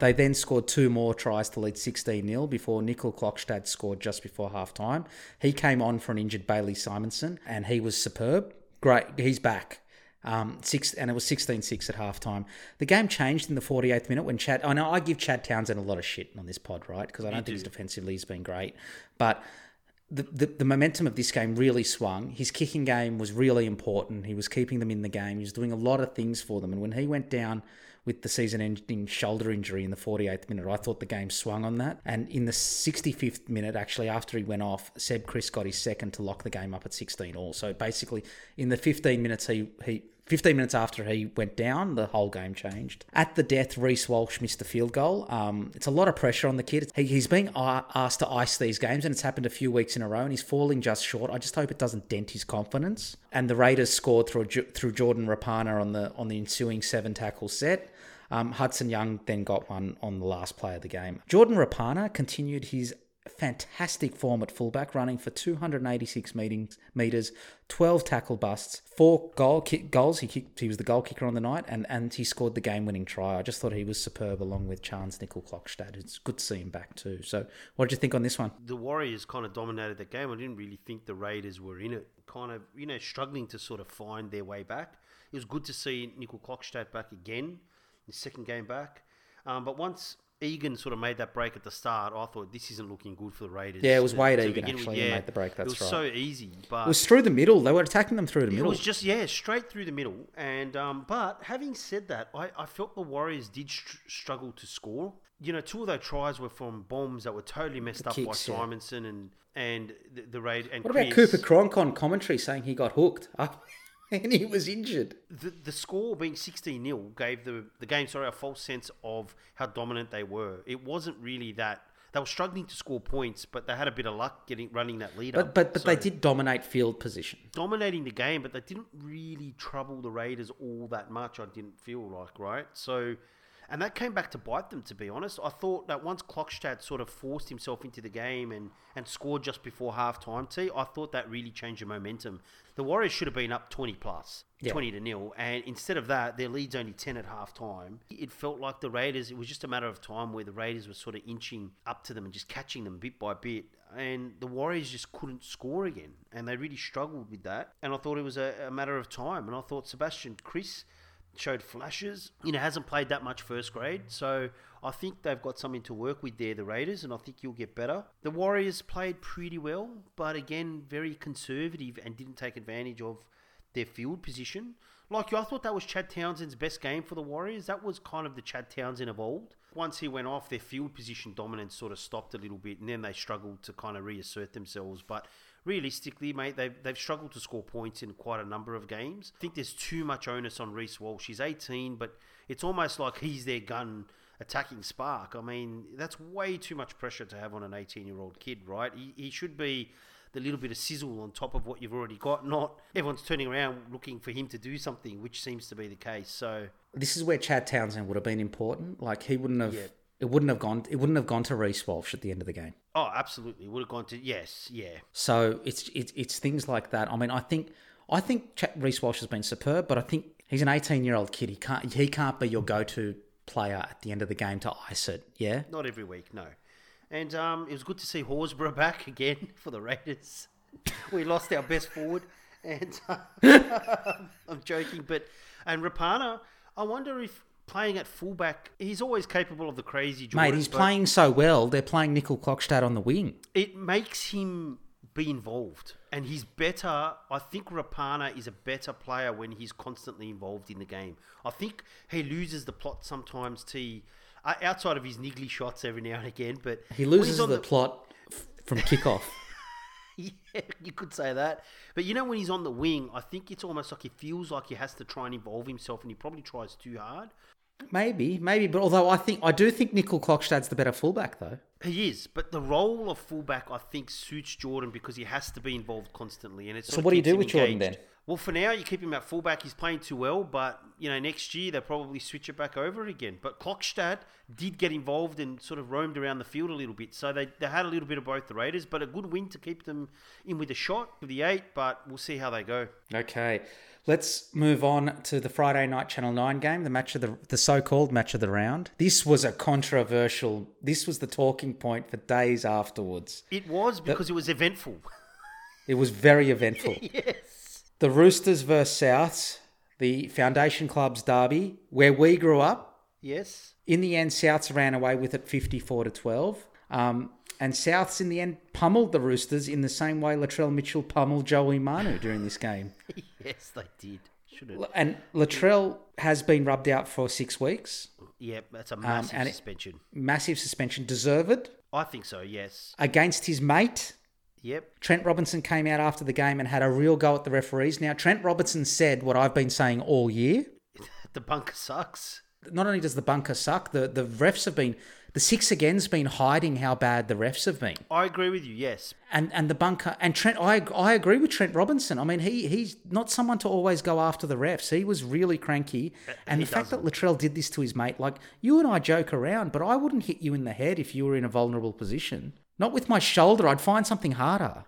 They then scored 2 more tries to lead 16-0 before Nicol Klockstad scored just before halftime. He came on for an injured Bailey Simonson, and he was superb. Great, he's back. And it was 16-6 at halftime. The game changed in the 48th minute when I give Chad Townsend a lot of shit on this pod, right? Because I don't think he's defensively has been great, but... The momentum of this game really swung. His kicking game was really important. He was keeping them in the game. He was doing a lot of things for them. And when he went down with the season-ending shoulder injury in the 48th minute, I thought the game swung on that. And in the 65th minute, actually, after he went off, Seb Chris got his second to lock the game up at 16-all. So basically, in the 15 minutes, 15 minutes after he went down, the whole game changed. At the death, Reece Walsh missed the field goal. It's a lot of pressure on the kid. He's being asked to ice these games, and it's happened a few weeks in a row, and he's falling just short. I just hope it doesn't dent his confidence. And the Raiders scored through Jordan Rapana on the ensuing 7-tackle set. Hudson Young then got one on the last play of the game. Jordan Rapana continued his fantastic form at fullback, running for 286 metres, 12 tackle busts, 4 goals. He was the goal kicker on the night, and he scored the game-winning try. I just thought he was superb, along with Charles Nicol Klockstad. It's good to see him back too. So what did you think on this one? The Warriors kind of dominated the game. I didn't really think the Raiders were in it, kind of, you know, struggling to sort of find their way back. It was good to see Nicol Klockstad back again, his second game back. But once... Egan sort of made that break at the start, I thought this isn't looking good for the Raiders. Yeah, it was Wade Egan actually who made the break, that's right. It was so easy. But it was through the middle. They were attacking them through the middle. It was just, straight through the middle. And but having said that, I felt the Warriors did struggle to score. You know, two of their tries were from bombs that were totally messed up by Simonson and the Raid. And what about Cooper Cronk on commentary saying he got hooked up? And he was injured. The score being 16-0 gave the game, a false sense of how dominant they were. It wasn't really that. They were struggling to score points, but they had a bit of luck running that lead up. But they did dominate field position. Dominating the game, but they didn't really trouble the Raiders all that much, I didn't feel like, right? So, and that came back to bite them, to be honest. I thought that once Klokstad sort of forced himself into the game and scored just before half-time, I thought that really changed the momentum. The Warriors should have been up 20+, 20-0, and instead of that, their lead's only 10 at half-time. It felt like the Raiders, it was just a matter of time where the Raiders were sort of inching up to them and just catching them bit by bit, and the Warriors just couldn't score again, and they really struggled with that, and I thought it was a matter of time, and I thought Sebastian Chris showed flashes, hasn't played that much first grade, so I think they've got something to work with there, the Raiders, and I think you'll get better. The Warriors played pretty well, but again, very conservative and didn't take advantage of their field position. Like you, I thought that was Chad Townsend's best game for the Warriors. That was kind of the Chad Townsend of old. Once he went off, their field position dominance sort of stopped a little bit, and then they struggled to kind of reassert themselves, but realistically, mate, they've struggled to score points in quite a number of games. I think there's too much onus on Reece Walsh. He's 18, but it's almost like he's their gun attacking spark. I mean, that's way too much pressure to have on an 18-year-old kid, right? He should be the little bit of sizzle on top of what you've already got, not everyone's turning around looking for him to do something, which seems to be the case. So this is where Chad Townsend would have been important. Like, he wouldn't have... Yeah. It wouldn't have gone to Reece Walsh at the end of the game. Oh, absolutely. It would have gone to So it's things like that. I mean, I think Reece Walsh has been superb, but I think he's an 18-year-old kid. He can't be your go-to player at the end of the game to ice it. Yeah. Not every week, no. And it was good to see Horsburgh back again for the Raiders. We lost our best forward, and I'm joking, but Rapana, I wonder if. Playing at fullback, he's always capable of the crazy. Jordan, mate, he's playing so well. They're playing Nickel Klokstad on the wing. It makes him be involved, and he's better. I think Rapana is a better player when he's constantly involved in the game. I think he loses the plot sometimes. Outside of his niggly shots every now and again, but he loses the plot from kickoff. Yeah, you could say that. But when he's on the wing, I think it's almost like he feels like he has to try and involve himself, and he probably tries too hard. Maybe, but although I do think Nickel Klokstad's the better fullback, though. He is, but the role of fullback, I think, suits Jordan because he has to be involved constantly. And it's so what do you do with Jordan then? Well, for now, you keep him at fullback. He's playing too well, but next year they'll probably switch it back over again. But Klokstad did get involved and sort of roamed around the field a little bit, so they had a little bit of both the Raiders, but a good win to keep them in with a shot with the 8. But we'll see how they go. Okay. Let's move on to the Friday night Channel 9 game, the match of the so-called match of the round. This was a controversial. This was the talking point for days afterwards. It was because it was eventful. It was very eventful. Yes. The Roosters versus Souths, the Foundation Club's derby, where we grew up. Yes. In the end, Souths ran away with it 54-12. And Souths in the end pummeled the Roosters in the same way Latrell Mitchell pummeled Joey Manu during this game. Yes, they did. Should've. And Latrell has been rubbed out for 6 weeks. Yeah, that's a massive suspension. Massive suspension. Deserved? I think so, yes. Against his mate? Yep. Trent Robinson came out after the game and had a real go at the referees. Now, Trent Robinson said what I've been saying all year. The bunker sucks. Not only does the bunker suck, the refs have been... The six again's been hiding how bad the refs have been. I agree with you, yes. And the bunker... And Trent... I agree with Trent Robinson. I mean, he's not someone to always go after the refs. He was really cranky. And the fact that Latrell did this to his mate... Like, you and I joke around, but I wouldn't hit you in the head if you were in a vulnerable position. Not with my shoulder. I'd find something harder.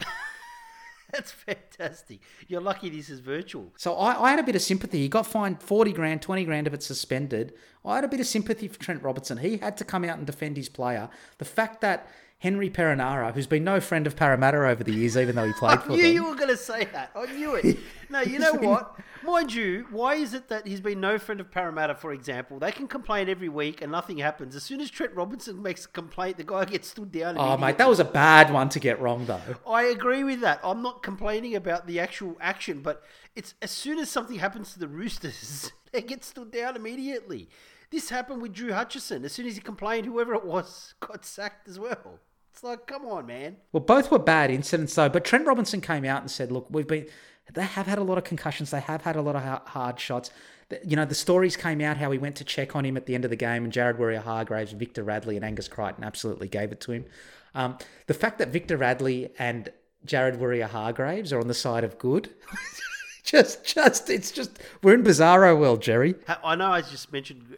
That's fantastic. You're lucky this is virtual. So I had a bit of sympathy. He got fined 40 grand, 20 grand of it suspended. I had a bit of sympathy for Trent Robertson. He had to come out and defend his player. The fact that Henry Perinara, who's been no friend of Parramatta over the years, even though he played for them. I knew you were going to say that. I knew it. No, you know what? Mind you, why is it that he's been no friend of Parramatta, for example? They can complain every week and nothing happens. As soon as Trent Robinson makes a complaint, the guy gets stood down. Oh, mate, that was a bad one to get wrong, though. I agree with that. I'm not complaining about the actual action, but it's as soon as something happens to the Roosters, they get stood down immediately. This happened with Drew Hutchison. As soon as he complained, whoever it was got sacked as well. It's like, come on, man. Well, both were bad incidents, though. But Trent Robinson came out and said, look, they have had a lot of concussions. They have had a lot of hard shots. You know, the stories came out how he went to check on him at the end of the game, and Jared Warrior-Hargraves, Victor Radley and Angus Crichton absolutely gave it to him. The fact that Victor Radley and Jared Warrior-Hargraves are on the side of good... It's just, we're in bizarro world, Jerry. I know I just mentioned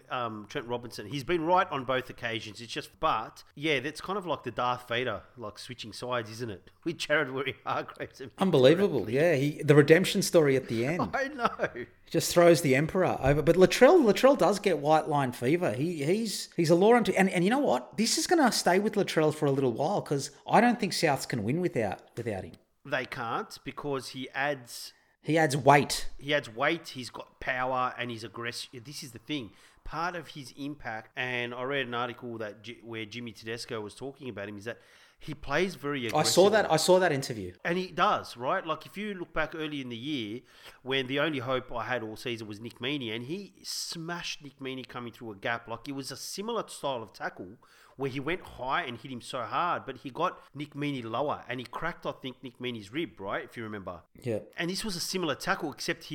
Trent Robinson. He's been right on both occasions. It's just, but yeah, that's kind of like the Darth Vader, like switching sides, isn't it? With Jared Warrior-Hargraves. Unbelievable, yeah. The redemption story at the end. I know. Just throws the Emperor over. But Latrell does get white line fever. He's a law unto... And you know what? This is going to stay with Latrell for a little while, because I don't think Souths can win without him. They can't, because he adds... He adds weight. He's got power, and he's aggressive. This is the thing. Part of his impact, and I read an article that where Jimmy Tedesco was talking about him, is that he plays very aggressively. I saw that interview. And he does, right? Like, if you look back early in the year, when the only hope I had all season was Nick Meaney, and he smashed Nick Meaney coming through a gap. Like, it was a similar style of tackle where he went high and hit him so hard, but he got Nick Meaney lower, and he cracked, I think, Nick Meaney's rib, right, if you remember? Yeah. And this was a similar tackle, except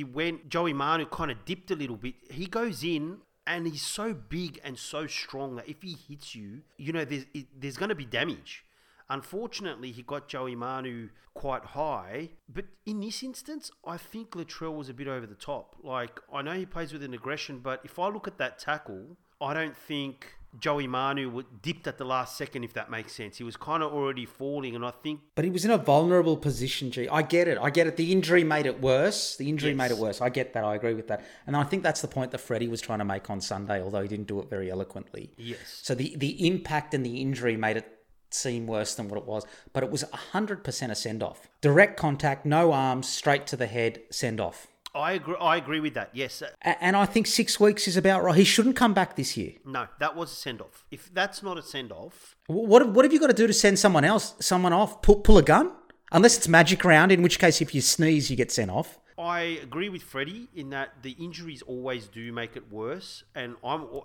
Joey Manu kind of dipped a little bit. He goes in, and he's so big and so strong that if he hits you, you know, there's going to be damage. Unfortunately, he got Joey Manu quite high, but in this instance, I think Latrell was a bit over the top. Like, I know he plays with an aggression, but if I look at that tackle, I don't think... Joey Manu dipped at the last second, if that makes sense. He was kind of already falling, and I think... But he was in a vulnerable position, G. I get it. The injury made it worse. I get that. I agree with that. And I think that's the point that Freddie was trying to make on Sunday, although he didn't do it very eloquently. Yes. So the impact and the injury made it seem worse than what it was. But it was 100% a send-off. Direct contact, no arms, straight to the head, send-off. I agree with that, yes. And I think 6 weeks is about right. He shouldn't come back this year. No, that was a send-off. If that's not a send-off... What have you got to do to send someone off? Pull a gun? Unless it's magic round, in which case if you sneeze, you get sent off. I agree with Freddie in that the injuries always do make it worse. And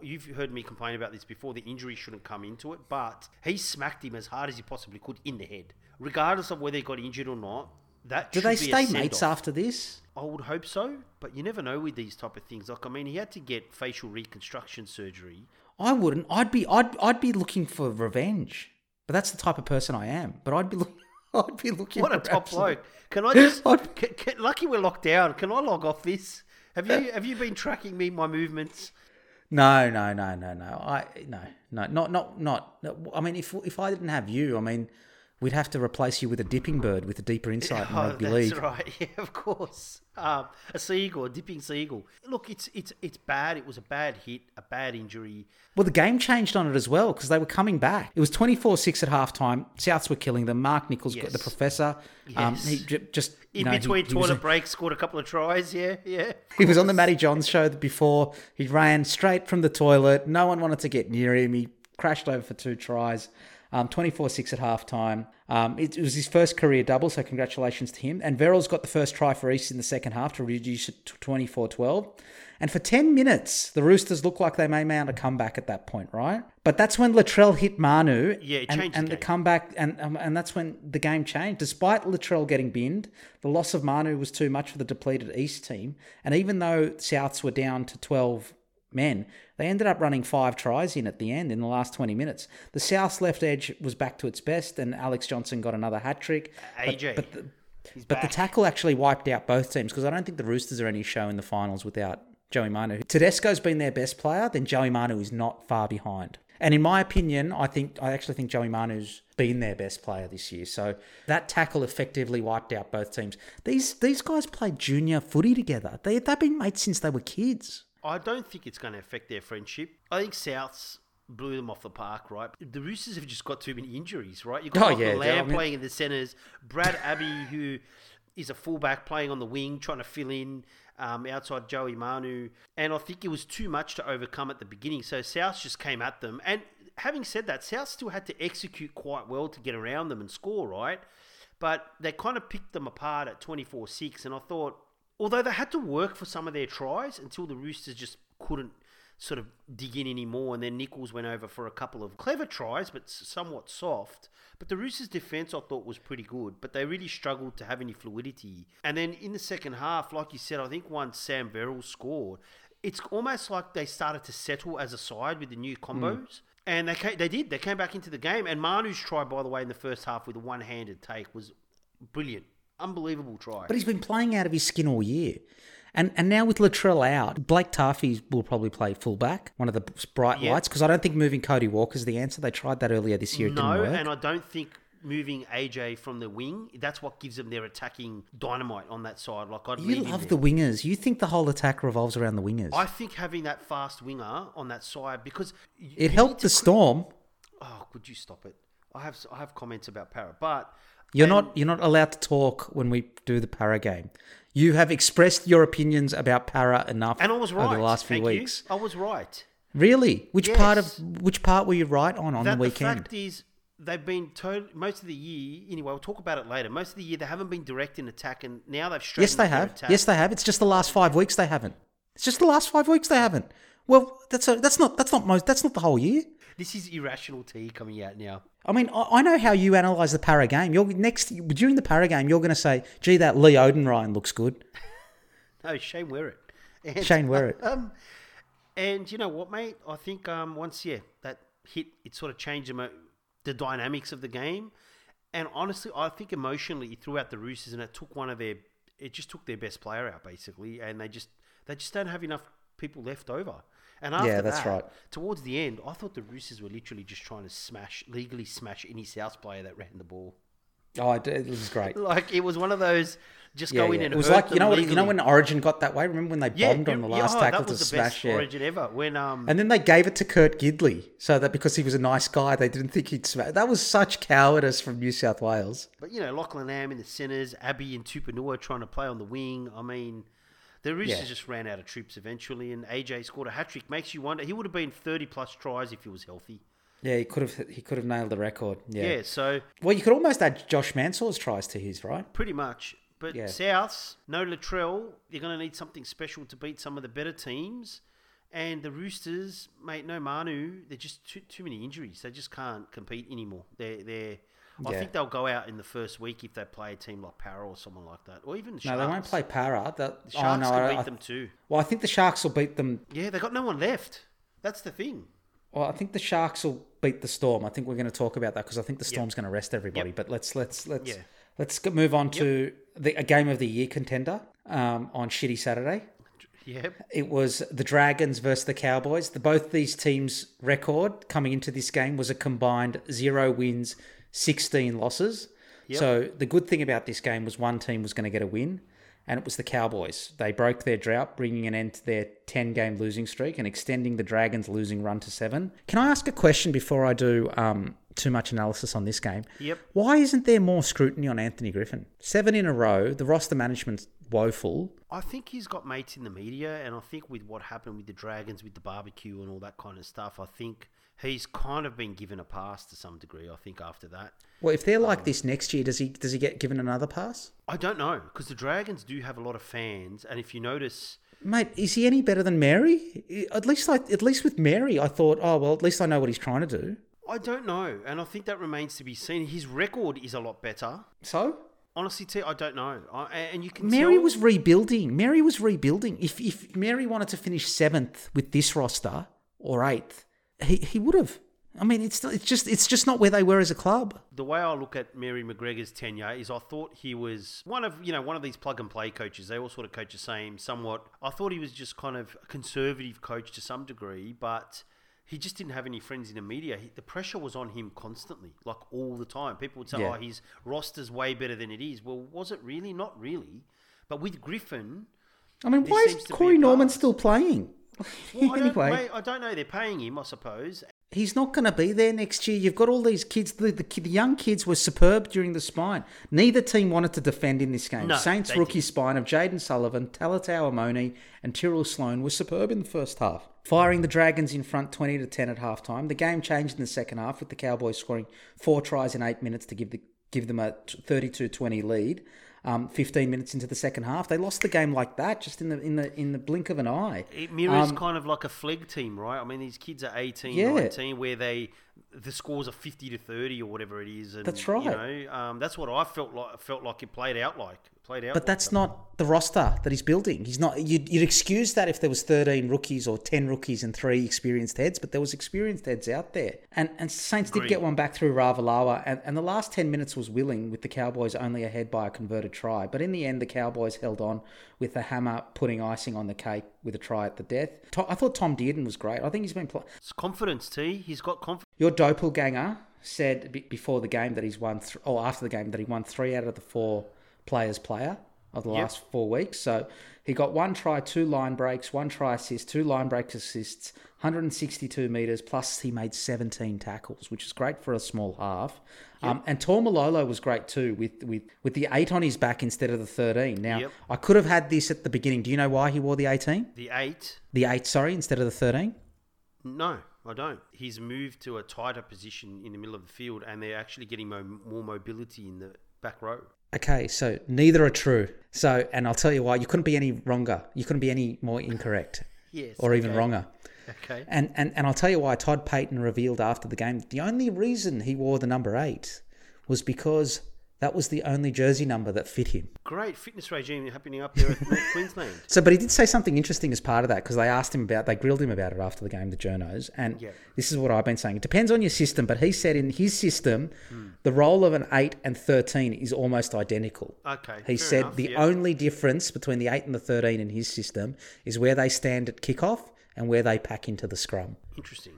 you've heard me complain about this before. The injury shouldn't come into it, but he smacked him as hard as he possibly could in the head. Regardless of whether he got injured or not, that should be a send-off. Do they stay mates after this? I would hope so, but you never know with these type of things. Like, I mean, he had to get facial reconstruction surgery. I wouldn't. I'd be looking for revenge. But that's the type of person I am. But I'd be looking. What a top bloke! Can I just? Lucky we're locked down. Can I log off this? Have you been tracking me, my movements? No. No. I mean, if I didn't have you, I mean. We'd have to replace you with a dipping bird with a deeper insight in rugby league. That's right, yeah, of course. A seagull, a dipping seagull. Look, it's bad. It was a bad hit, a bad injury. Well, the game changed on it as well because they were coming back. It was 24-6 at halftime. Souths were killing them. Mark Nichols got the professor. Yes. He just in between toilet breaks, scored a couple of tries. Yeah. He was on the Matty Johns show before. He ran straight from the toilet. No one wanted to get near him. He crashed over for two tries. 24-6 at halftime. It was his first career double, so congratulations to him. And Verrills got the first try for East in the second half to reduce it to 24-12. And for 10 minutes, the Roosters looked like they may mount a comeback at that point, right? But that's when Latrell hit Manu. Yeah, it changed the comeback, and that's when the game changed. Despite Latrell getting binned, the loss of Manu was too much for the depleted East team. And even though Souths were down to 12 men, they ended up running 5 tries in at the end in the last 20 minutes. The South's left edge was back to its best, and Alex Johnson got another hat trick. AJ, but the tackle actually wiped out both teams, because I don't think the Roosters are any show in the finals without Joey Manu. Tedesco's been their best player, then Joey Manu is not far behind. And in my opinion, I actually think Joey Manu's been their best player this year. So that tackle effectively wiped out both teams. These guys played junior footy together. They've been mates since they were kids. I don't think it's going to affect their friendship. I think Souths blew them off the park, right? The Roosters have just got too many injuries, right? You've got Lamb playing in the centres, Brad Abbey, who is a fullback, playing on the wing, trying to fill in outside Joey Manu. And I think it was too much to overcome at the beginning. So South just came at them. And having said that, South still had to execute quite well to get around them and score, right? But they kind of picked them apart at 24-6. And I thought, although they had to work for some of their tries until the Roosters just couldn't sort of dig in anymore, and then Nichols went over for a couple of clever tries, but somewhat soft. But the Roosters' defence, I thought, was pretty good, but they really struggled to have any fluidity. And then in the second half, like you said, I think once Sam Verrill scored, it's almost like they started to settle as a side with the new combos. And they came back into the game. And Manu's try, by the way, in the first half with a one-handed take was brilliant. Unbelievable try. But he's been playing out of his skin all year. And now with Latrell out, Blake Taffy will probably play fullback, one of the bright lights, because I don't think moving Cody Walker is the answer. They tried that earlier this year. It didn't work. And I don't think moving AJ from the wing, that's what gives them their attacking dynamite on that side. Like you love the wingers. You think the whole attack revolves around the wingers. I think having that fast winger on that side, because... It helped the Storm. Oh, could you stop it? I have comments about Para, but... You're not allowed to talk when we do the Para game. You have expressed your opinions about Para enough over the last few weeks. I was right. Really? Which part were you right on the weekend? The fact is, they've been most of the year. Anyway, we'll talk about it later. Most of the year, they haven't been direct in attack, and now they've straightened. Yes, they have. It's just the last 5 weeks they haven't. Well, that's not the whole year. This is irrational tea coming out now. I mean, I know how you analyse the Para game. During the Para game, you're going to say, gee, that Lee Odenryan looks good. No, Shane Werrett. And you know what, mate? I think once that hit, it sort of changed the dynamics of the game. And honestly, I think emotionally, it threw out the Roosters, and it just took their best player out, basically. And they just don't have enough people left over. And after towards the end, I thought the Roosters were literally just trying to legally smash any South player that ran the ball. Oh, it was great. Like, it was one of those, and it was like, when Origin got that way? Remember when they bombed on the last tackle to smash it? That was the best Origin ever. And then they gave it to Kurt Gidley, so that because he was a nice guy, they didn't think he'd smash. That was such cowardice from New South Wales. But, Lachlan Lamb in the centres, Abbey and Tupanua trying to play on the wing. I mean... The Roosters just ran out of trips eventually, and AJ scored a hat-trick. Makes you wonder. He would have been 30-plus tries if he was healthy. Yeah, he could have nailed the record. Yeah, so... Well, you could almost add Josh Mansour's tries to his, right? Pretty much. But Souths, no Latrell. You're going to need something special to beat some of the better teams. And the Roosters, mate, no Manu. They're just too many injuries. They just can't compete anymore. I think they'll go out in the first week if they play a team like Para or someone like that. Or even Sharks. No, they won't play Para. The Sharks could beat them too. Well, I think the Sharks will beat them. Yeah, they got no one left. That's the thing. Well, I think the Sharks will beat the Storm. I think we're going to talk about that because I think the Storm's going to rest everybody. But let's move on to a Game of the Year contender on Shitty Saturday. Yep. It was the Dragons versus the Cowboys. Both these teams' record coming into this game was a combined 0 wins, 16 losses. Yep. So the good thing about this game was one team was going to get a win, and it was the Cowboys. They broke their drought, bringing an end to their 10-game losing streak and extending the Dragons' losing run to 7. Can I ask a question before I do too much analysis on this game? Yep. Why isn't there more scrutiny on Anthony Griffin? 7 in a row, the roster management's woeful. I think he's got mates in the media, and I think with what happened with the Dragons, with the barbecue and all that kind of stuff, I think... he's kind of been given a pass to some degree, I think, after that. Well, if they're like this next year, does he get given another pass? I don't know, because the Dragons do have a lot of fans, and if you notice... Mate, is he any better than Mary? At least with Mary, I thought, at least I know what he's trying to do. I don't know, and I think that remains to be seen. His record is a lot better. So? Honestly, T, I don't know. Was rebuilding. Mary was rebuilding. If Mary wanted to finish 7th with this roster, or 8th, He would have. I mean, it's just not where they were as a club. The way I look at Mary McGregor's tenure is I thought he was one of these plug and play coaches. They all sort of coach the same somewhat. I thought he was just kind of a conservative coach to some degree, but he just didn't have any friends in the media. The pressure was on him constantly, like all the time. People would say, his roster's way better than it is. Well, was it really? Not really. But with Griffin... I mean, why is Corey Norman still playing? Well, I don't know. They're paying him, I suppose. he's not going to be there next year. You've got all these kids. The young kids were superb during the spine. Neither team wanted to defend in this game. No, Saints rookie didn't. Spine of Jaden Sullivan, Talatau Amoni and Tyrrell Sloan were superb in the first half, firing the Dragons in front 20-10 at halftime. The game changed in the second half with the Cowboys scoring 4 tries in 8 minutes to give them a 32-20 lead. 15 minutes into the second half, they lost the game like that, just in the blink of an eye. It mirrors kind of like a flag team, right? I mean, these kids are 18, 19, where the scores are 50-30 or whatever it is. And, that's right. You know, that's what I felt like it played out like. But that's not the roster that he's building. He's not. You'd excuse that if there was 13 rookies or 10 rookies and 3 experienced heads, but there was experienced heads out there. And Saints did get one back through Ravalawa, and the last 10 minutes was willing, with the Cowboys only ahead by a converted try. But in the end, the Cowboys held on with the hammer putting icing on the cake with a try at the death. I thought Tom Dearden was great. I think he's been playing. It's confidence, T. He's got confidence. Your doppelganger said before the game that he's won, after the game, that he won 3 out of the 4 players' player of the last 4 weeks. So he got 1 try, 2 line breaks, 1 try assist, 2 line breaks assists, 162 metres, plus he made 17 tackles, which is great for a small half. Yep. And Taumalolo was great too, with the 8 on his back instead of the 13. Now, I could have had this at the beginning. Do you know why he wore the 18? The 8, instead of the 13? No, I don't. He's moved to a tighter position in the middle of the field, and they're actually getting more mobility in the back row. Okay, so neither are true. So, and I'll tell you why. You couldn't be any wronger. You couldn't be any more incorrect. Even wronger. Okay. And I'll tell you why. Todd Payton revealed after the game the only reason he wore the number 8 was because that was the only jersey number that fit him. Great fitness regime happening up there in North Queensland. So, but he did say something interesting as part of that, because they asked him about, they grilled him about it after the game, the journos. And this is what I've been saying. It depends on your system, but he said in his system, the role of an 8 and 13 is almost identical. Okay. He said the only difference between the 8 and the 13 in his system is where they stand at kickoff and where they pack into the scrum. Interesting.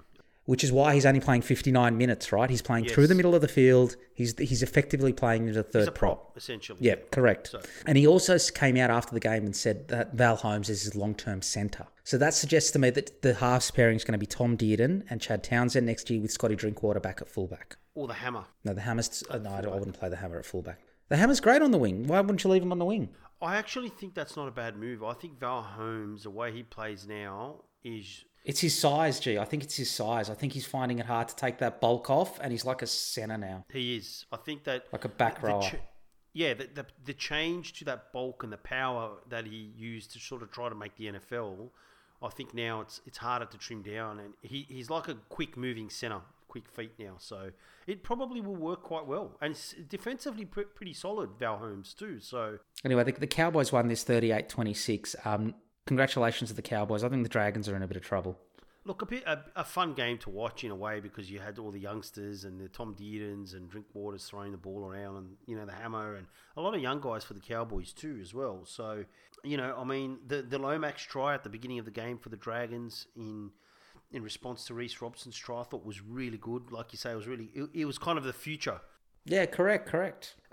Which is why he's only playing 59 minutes, right? He's playing through the middle of the field. He's effectively playing as a third prop, essentially. Yeah, correct. So. And he also came out after the game and said that Val Holmes is his long-term centre. So that suggests to me that the halves pairing is going to be Tom Dearden and Chad Townsend next year, with Scotty Drinkwater back at fullback. Or the hammer. No, the hammer's... No, I wouldn't play the hammer at fullback. The hammer's great on the wing. Why wouldn't you leave him on the wing? I actually think that's not a bad move. I think Val Holmes, the way he plays now, is... It's his size, I think it's his size. I think he's finding it hard to take that bulk off, and he's like a centre now. He is. I think that... Like a back rower. The change to that bulk and the power that he used to sort of try to make the NFL, I think now it's harder to trim down. And he's like a quick-moving centre, quick feet now. So it probably will work quite well. And it's defensively pretty solid, Val Holmes, too. So anyway, the Cowboys won this 38-26. Congratulations to the Cowboys. I think the Dragons are in a bit of trouble. Look, a fun game to watch in a way, because you had all the youngsters and the Tom Deardens and Drinkwaters throwing the ball around, and, you know, the hammer, and a lot of young guys for the Cowboys too as well. So, you know, I mean, the Lomax try at the beginning of the game for the Dragons in response to Reece Robson's try, I thought was really good. Like you say, it was kind of the future. Yeah, correct.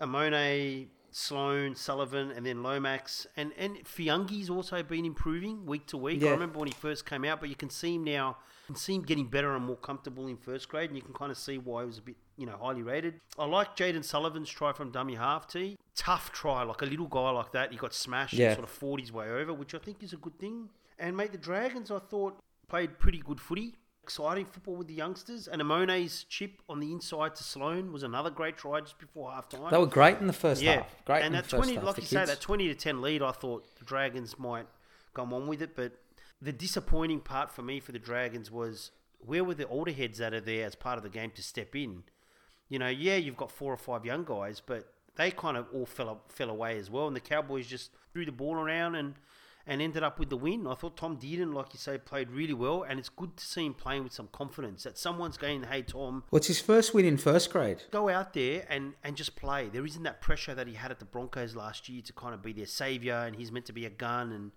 Amone... Sloan, Sullivan, and then Lomax. And Fiungi's also been improving week to week. Yeah. I remember when he first came out, but you can see him now. You can see him getting better and more comfortable in first grade, and you can kind of see why he was a bit, highly rated. I like Jaden Sullivan's try from dummy half, T. Tough try, like a little guy like that. He got smashed and sort of fought his way over, which I think is a good thing. And, mate, the Dragons, I thought, played pretty good footy. Exciting football with the youngsters, and Amone's chip on the inside to Sloan was another great try just before half time. They were great in the first half. Great, and in that 20, half, like you say, that 20-10 lead, I thought the Dragons might come on with it. But the disappointing part for me for the Dragons was, where were the older heads that are there as part of the game to step in? You've got 4 or 5 young guys, but they kind of all fell away as well, and the Cowboys just threw the ball around and ended up with the win. I thought Tom Dearden, like you say, played really well, and it's good to see him playing with some confidence, that someone's going, hey, Tom... Well, it's his first win in first grade. Go out there and just play. There isn't that pressure that he had at the Broncos last year to kind of be their saviour, and he's meant to be a gun, and,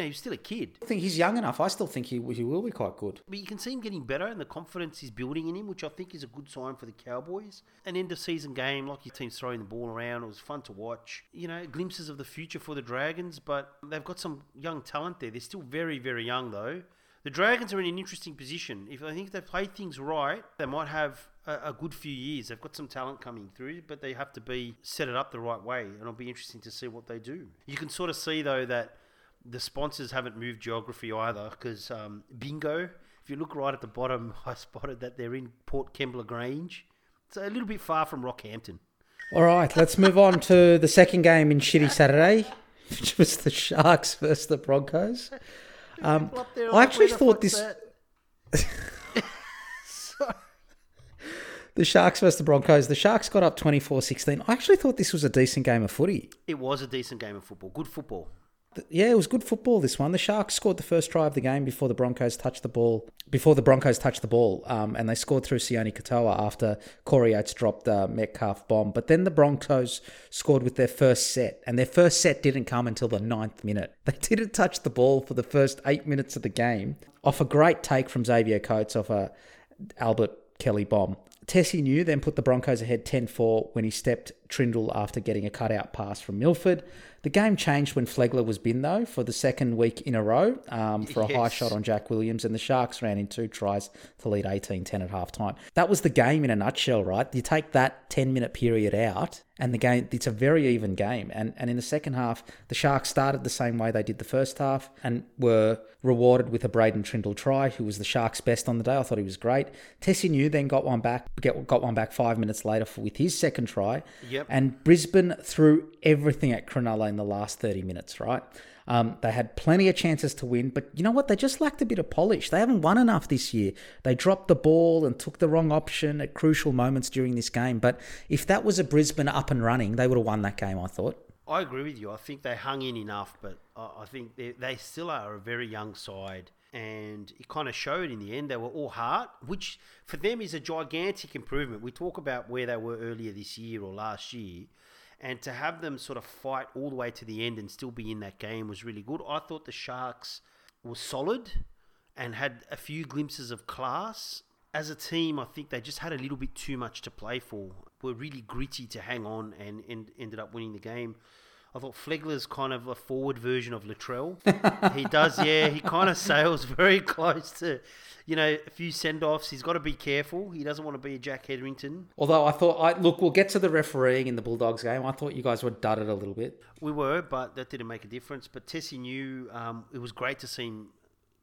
he's still a kid. I think he's young enough. I still think he will be quite good. But you can see him getting better, and the confidence he's building in him, which I think is a good sign for the Cowboys. An end-of-season game, like your team's throwing the ball around. It was fun to watch. Glimpses of the future for the Dragons, but they've got some young talent there. They're still very, very young, though. The Dragons are in an interesting position. If I think they play things right, they might have a good few years. They've got some talent coming through, but they have to be set it up the right way, and it'll be interesting to see what they do. You can sort of see, though, that the sponsors haven't moved geography either, because bingo, if you look right at the bottom, I spotted that they're in Port Kembla Grange. It's a little bit far from Rockhampton. All right, let's move on to the second game in Shitty Saturday, which was the Sharks versus the Broncos. I actually thought this... The Sharks versus the Broncos. The Sharks got up 24-16. I actually thought this was a decent game of footy. It was a decent game of football. Good football. Yeah, it was good football, this one. The Sharks scored the first try of the game before the Broncos touched the ball, and they scored through Sione Katoa after Corey Oates dropped the Metcalf bomb. But then the Broncos scored with their first set, and their first set didn't come until the 9th minute. They didn't touch the ball for the first 8 minutes of the game off a great take from Xavier Coates off a Albert Kelly bomb. Tessie Niu then put the Broncos ahead 10-4 when he stepped Trindle after getting a cutout pass from Milford. The game changed when Flegler was binned, though, for the second week in a row for a high shot on Jack Williams, and the Sharks ran in two tries to lead 18-10 at halftime. That was the game in a nutshell, right? You take that 10-minute period out, and the game, it's a very even game. And in the second half, the Sharks started the same way they did the first half and were rewarded with a Braden Trindle try, who was the Sharks' best on the day. I thought he was great. Tessie Niu then got one back 5 minutes later with his second try. Yep. And Brisbane threw everything at Cronulla in the last 30 minutes, right? They had plenty of chances to win, but you know what? They just lacked a bit of polish. They haven't won enough this year. They dropped the ball and took the wrong option at crucial moments during this game. But if that was a Brisbane up and running, they would have won that game, I thought. I agree with you. I think they hung in enough, but I think they still are a very young side. And it kind of showed in the end. They were all heart, which for them is a gigantic improvement. We talk about where they were earlier this year or last year. And to have them sort of fight all the way to the end and still be in that game was really good. I thought the Sharks were solid and had a few glimpses of class. As a team, I think they just had a little bit too much to play for. Were really gritty to hang on and ended up winning the game. I thought Flegler's kind of a forward version of Latrell. He does, yeah. He kind of sails very close to, a few send-offs. He's got to be careful. He doesn't want to be a Jack Hetherington. Although I thought, we'll get to the refereeing in the Bulldogs game. I thought you guys were dudded a little bit. We were, but that didn't make a difference. But Tessie Niu, it was great to see him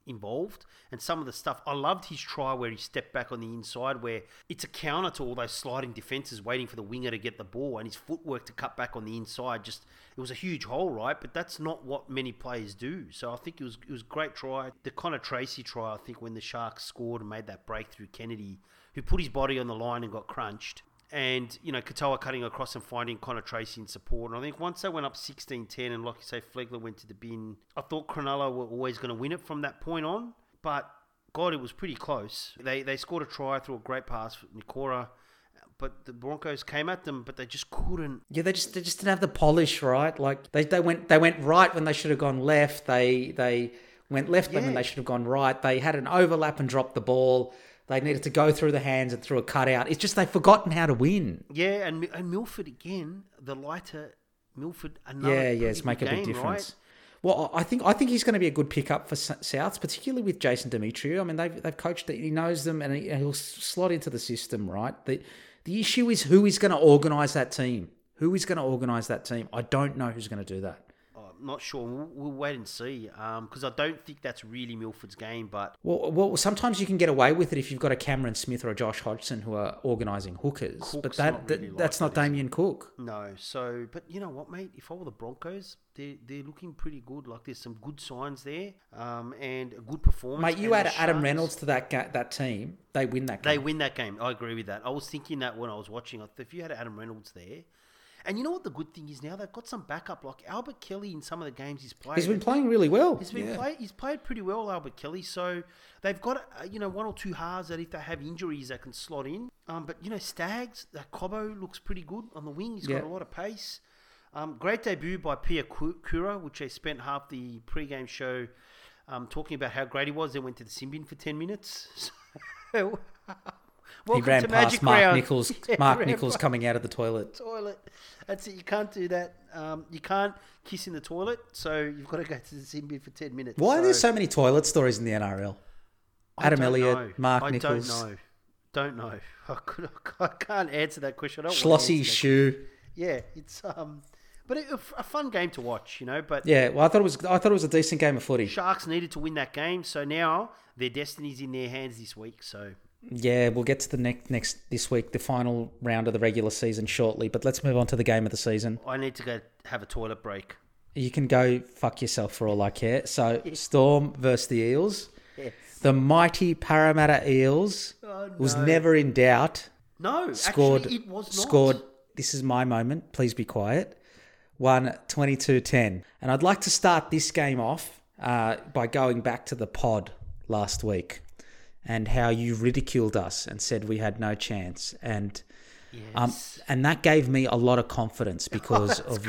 involved. And some of the stuff, I loved his try where he stepped back on the inside, where it's a counter to all those sliding defences waiting for the winger to get the ball, and his footwork to cut back on the inside. Just, it was a huge hole, right? But that's not what many players do. So I think it was a great try. The Connor Tracy try, I think, when the Sharks scored and made that breakthrough, Kennedy, who put his body on the line and got crunched. And, Katoa cutting across and finding Connor Tracy in support. And I think once they went up 16-10 and, like you say, Flegler went to the bin, I thought Cronulla were always going to win it from that point on. But, God, it was pretty close. They scored a try through a great pass for Nikora. But the Broncos came at them, but they just couldn't. Yeah, they just didn't have the polish, right? Like, they went right when they should have gone left. They went left when they should have gone right. They had an overlap and dropped the ball. They needed to go through the hands and through a cutout. It's just they've forgotten how to win. Yeah, and Milford again, the lighter Milford. Another it's make a big difference. Right? Well, I think he's going to be a good pickup for Souths, particularly with Jason Demetriou. I mean, they've coached it. He knows them, and he'll slot into the system, right? The issue is who is going to organise that team. I don't know who's going to do that. Not sure. We'll wait and see because I don't think that's really Milford's game. But well, sometimes you can get away with it if you've got a Cameron Smith or a Josh Hodgson who are organising hookers. Cook's but that's not Damien Cook. No. So, but you know what, mate? If I were the Broncos, they're looking pretty good. Like there's some good signs there and a good performance. Mate, you add Adam Reynolds to that team, they win that game. I agree with that. I was thinking that when I was watching. If you had Adam Reynolds there. And you know what the good thing is now? They've got some backup. Like Albert Kelly in some of the games he's played. He's been playing really well. He's played pretty well, Albert Kelly. So they've got, one or two halves that if they have injuries, they can slot in. But, Stags, that Cobbo looks pretty good on the wing. He's got a lot of pace. Great debut by Pia Kura, which they spent half the pre-game show talking about how great he was. They went to the sin bin for 10 minutes. So... Welcome he ran past Mark Nichols. Yeah, Mark Nichols coming out of the toilet. That's it. You can't do that. You can't kiss in the toilet, so you've got to go to the sin bin for 10 minutes. Why are there so many toilet stories in the NRL? Adam Elliott, Mark Nichols. I don't know. I can't answer that question. Schlossy's shoe. Yeah, it's but a fun game to watch, you know. But yeah, well, I thought it was a decent game of footy. Sharks needed to win that game, so now their destiny's in their hands this week. So yeah, we'll get to the next this week, the final round of the regular season shortly. But let's move on to the game of the season. I need to go have a toilet break. You can go fuck yourself for all I care. So Storm versus the Eels. Yes. The mighty Parramatta Eels was never in doubt. No, scored, actually it was not. Scored, this is my moment, please be quiet, won 22-10. And I'd like to start this game off by going back to the pod last week and how you ridiculed us and said we had no chance. And yes. And that gave me a lot of confidence because of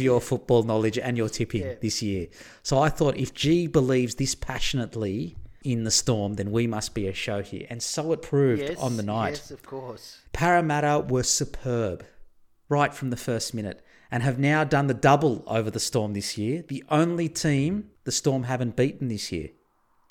your football knowledge and your tipping this year. So I thought if G believes this passionately in the Storm, then we must be a show here. And so it proved on the night. Yes, of course. Parramatta were superb right from the first minute and have now done the double over the Storm this year. The only team the Storm haven't beaten this year.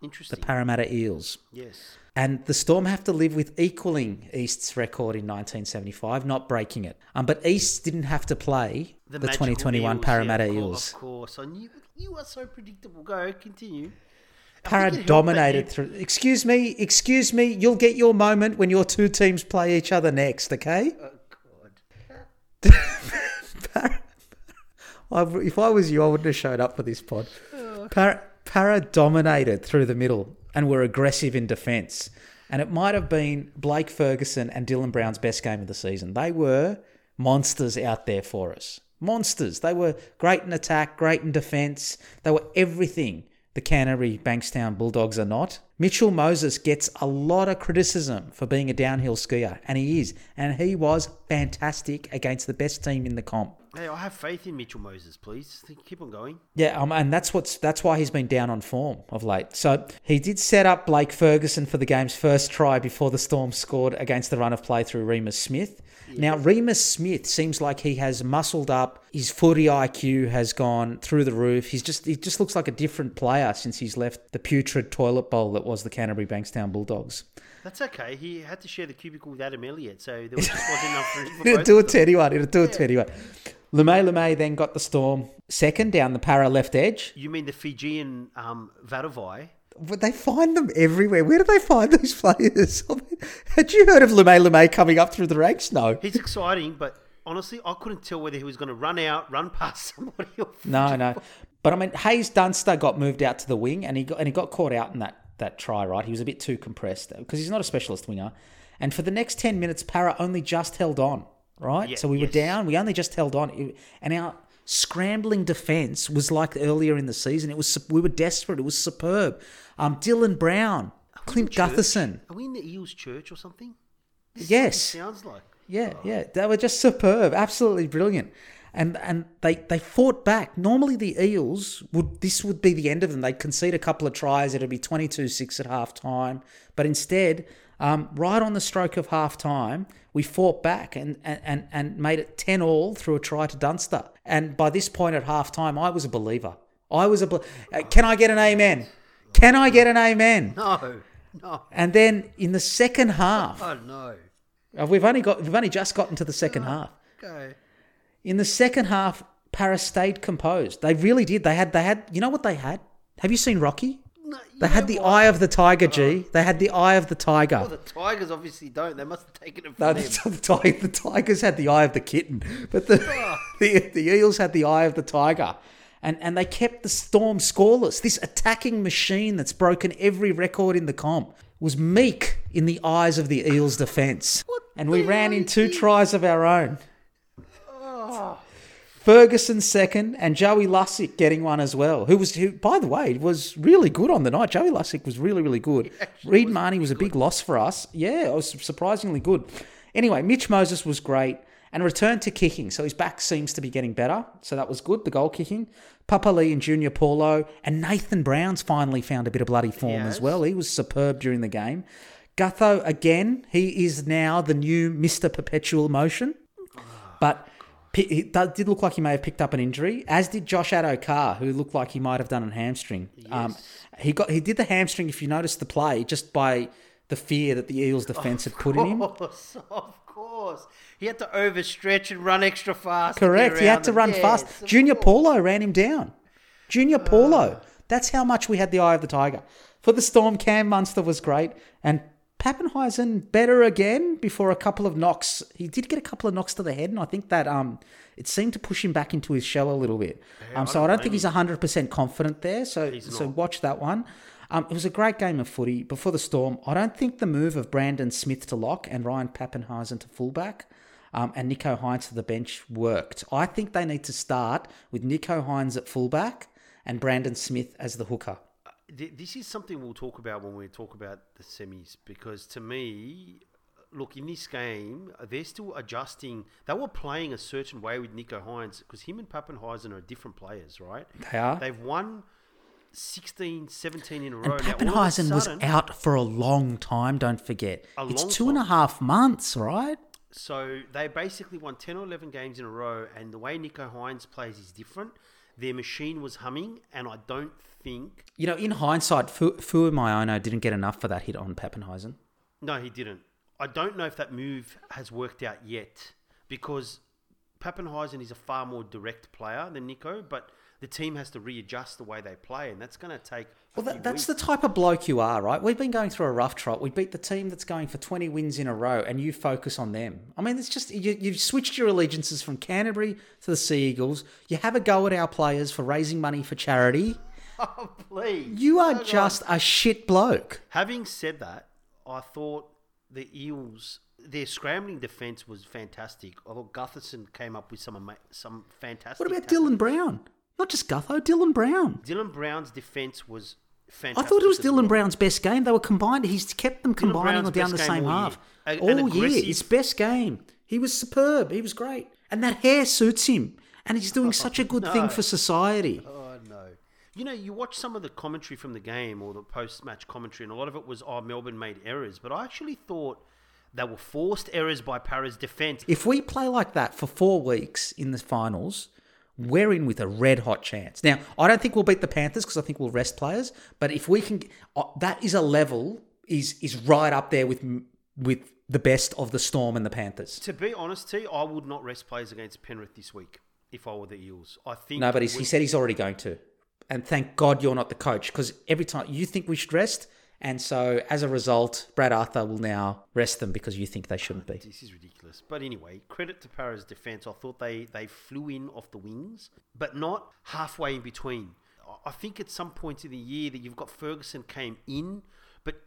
Interesting. The Parramatta Eels. Yes. And the Storm have to live with equaling East's record in 1975, not breaking it. But East didn't have to play the 2021 Eels, Parramatta Eels. Of course. I knew you are so predictable. Go, continue. Parra dominated through... Excuse me. You'll get your moment when your two teams play each other next, okay? Oh, God. If I was you, I wouldn't have showed up for this pod. Parra dominated through the middle and were aggressive in defence. And it might have been Blake Ferguson and Dylan Brown's best game of the season. They were monsters out there for us. Monsters. They were great in attack, great in defence. They were everything the Canterbury Bankstown Bulldogs are not. Mitchell Moses gets a lot of criticism for being a downhill skier, and he is. And he was fantastic against the best team in the comp. Hey, I have faith in Mitchell Moses, please. Keep on going. Yeah, and that's why he's been down on form of late. So he did set up Blake Ferguson for the game's first try before the Storm scored against the run of play through Remus Smith. Yeah. Now, Remus Smith seems like he has muscled up. His footy IQ has gone through the roof. He just looks like a different player since he's left the putrid toilet bowl that was the Canterbury Bankstown Bulldogs. That's okay. He had to share the cubicle with Adam Elliott, so there was just wasn't enough room for both. It'll do it to anyone. LeMay then got the Storm second down the Parra left edge. You mean the Fijian Vadavai? But they find them everywhere. Where do they find these players? I mean, had you heard of LeMay coming up through the ranks? No. He's exciting, but honestly, I couldn't tell whether he was going to run past somebody. No. But I mean, Hayes Dunster got moved out to the wing, and he got caught out in that try, right? He was a bit too compressed because he's not a specialist winger. And for the next 10 minutes, Parra only just held on, right? Yeah, so we were down. We only just held on. And our scrambling defence was like earlier in the season. We were desperate. It was superb. Dylan Brown, Clint Gutherson. Are we in the Eels church or something? Yes. It sounds like. Yeah. They were just superb. Absolutely brilliant. And they fought back. Normally the Eels, this would be the end of them. They'd concede a couple of tries. It would be 22-6 at half-time. But instead, right on the stroke of half-time, we fought back and made it 10-all through a try to Dunster. And by this point at half-time, I was a believer. Can I get an amen? Can I get an amen? No. And then in the second half... Oh, no. We've only just gotten to the second half. Okay. In the second half, Parra stayed composed. They really did. They had. You know what they had? Have you seen Rocky? No, they had the eye of the tiger, G. They had the eye of the tiger. Well, the tigers obviously don't. They must have taken it from them. The tigers had the eye of the kitten, but the Eels had the eye of the tiger, and they kept the Storm scoreless. This attacking machine that's broken every record in the comp was meek in the eyes of the Eels' defence, and we ran in two tries of our own. Ferguson second and Joey Lussick getting one as well, who by the way was really good on the night. Joey Lussick was really, really good. Reed Marnie was a big loss for us. Yeah, it was surprisingly good. Anyway, Mitch Moses was great and returned to kicking, so his back seems to be getting better. So that was good, the goal kicking. Papali and Junior Paulo and Nathan Brown's finally found a bit of bloody form as well. He was superb during the game. Gutho again, he is now the new Mr. Perpetual Motion. But... He did look like he may have picked up an injury, as did Josh Addo-Carr, who looked like he might have done a hamstring. Yes. He did the hamstring, if you noticed the play, just by the fear that the Eels defence had put in him. Of course. He had to overstretch and run extra fast. Correct. He had to run fast. Junior Paulo ran him down. Junior Paulo. That's how much we had the eye of the tiger. For the Storm, Cam Munster was great, and Pappenhuisen better again before a couple of knocks. He did get a couple of knocks to the head, and I think that it seemed to push him back into his shell a little bit. I don't think he's 100% confident there, so watch that one. It was a great game of footy. Before the Storm, I don't think the move of Brandon Smith to lock and Ryan Pappenhuisen to fullback and Nico Hines to the bench worked. I think they need to start with Nico Hines at fullback and Brandon Smith as the hooker. This is something we'll talk about when we talk about the semis, because to me, look, in this game, they're still adjusting. They were playing a certain way with Nico Hines because him and Pappenhuisen are different players, right? They are. They've won 16, 17 in a row. And Pappenhuisen was out for a long time, don't forget. It's 2.5 months, right? So they basically won 10 or 11 games in a row, and the way Nico Hines plays is different. Their machine was humming, and I don't think... You know, in hindsight, Fuu Maiono didn't get enough for that hit on Pappenhuisen. No, he didn't. I don't know if that move has worked out yet, because Pappenhuisen is a far more direct player than Nico, but the team has to readjust the way they play, and that's going to take... Well, that's the type of bloke you are, right? We've been going through a rough trot. We beat the team that's going for 20 wins in a row, and you focus on them. I mean, it's just you've switched your allegiances from Canterbury to the Sea Eagles. You have a go at our players for raising money for charity. Oh, please. You are just a shit bloke. Having said that, I thought the Eels... Their scrambling defence was fantastic. I thought Gutherson came up with some fantastic... What about Dylan Brown? Not just Gutho, Dylan Brown. Dylan Brown's defence was... fantastic. I thought it was Dylan Brown's best game. They were combined. He's kept them combining them down the same half. All year. His best game. He was superb. He was great. And that hair suits him. And he's doing such a good thing for society. Oh, no. You know, you watch some of the commentary from the game or the post-match commentary, and a lot of it was, Melbourne made errors. But I actually thought they were forced errors by Parra's defence. If we play like that for 4 weeks in the finals... We're in with a red-hot chance. Now, I don't think we'll beat the Panthers because I think we'll rest players, but if we can... that is a level, is right up there with the best of the Storm and the Panthers. To be honest, I would not rest players against Penrith this week if I were the Eels. I think... No, but he said he's already going to. And thank God you're not the coach, because every time you think we should rest, and so as a result, Brad Arthur will now rest them because you think they shouldn't be. This is ridiculous. But anyway, credit to Parra's defence. I thought they flew in off the wings, but not halfway in between. I think at some point in the year that you've got Ferguson came in, but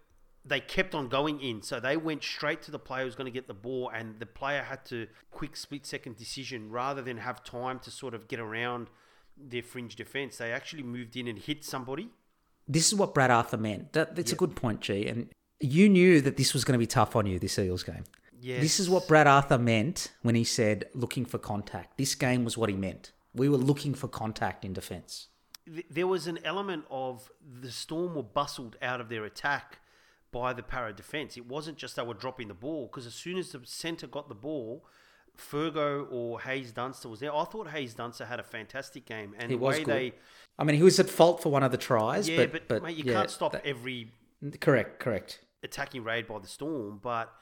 they kept on going in. So they went straight to the player who's going to get the ball, and the player had to quick split-second decision rather than have time to sort of get around their fringe defence. They actually moved in and hit somebody. This is what Brad Arthur meant. That's a good point, G. And you knew that this was going to be tough on you, this Eels game. Yes. This is what Brad Arthur meant when he said looking for contact. This game was what he meant. We were looking for contact in defence. There was an element of the Storm were bustled out of their attack by the Parra defence. It wasn't just they were dropping the ball, because as soon as the centre got the ball, Fergo or Hayes Dunster was there. I thought Hayes Dunster had a fantastic game. And I mean, he was at fault for one of the tries. Yeah, but mate, you can't stop every... Correct. ...attacking raid by the Storm. But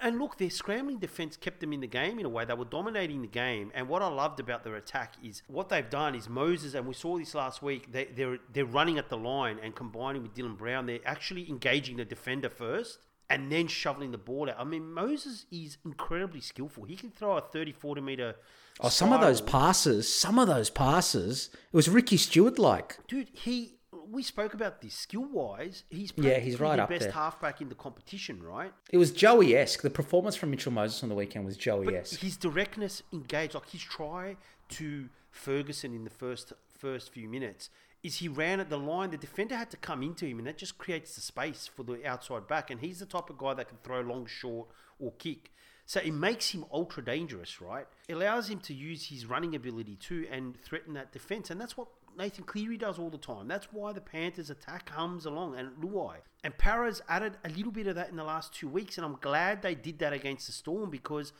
and look, their scrambling defence kept them in the game in a way. They were dominating the game. And what I loved about their attack is what they've done is Moses, and we saw this last week, they're running at the line and combining with Dylan Brown. They're actually engaging the defender first and then shoveling the ball out. I mean, Moses is incredibly skillful. He can throw a 30, 40-meter... Oh, some of those passes, it was Ricky Stewart-like. Dude, we spoke about this. Skill-wise, he's right up there. He's the best halfback in the competition, right? It was Joey-esque. The performance from Mitchell Moses on the weekend was Joey-esque. But his directness engaged, like his try to Ferguson in the first few minutes... is he ran at the line, the defender had to come into him, and that just creates the space for the outside back, and he's the type of guy that can throw long, short, or kick. So it makes him ultra dangerous, right? It allows him to use his running ability too and threaten that defence, and that's what Nathan Cleary does all the time. That's why the Panthers' attack hums along, and Luai. And Parra's added a little bit of that in the last 2 weeks, and I'm glad they did that against the Storm because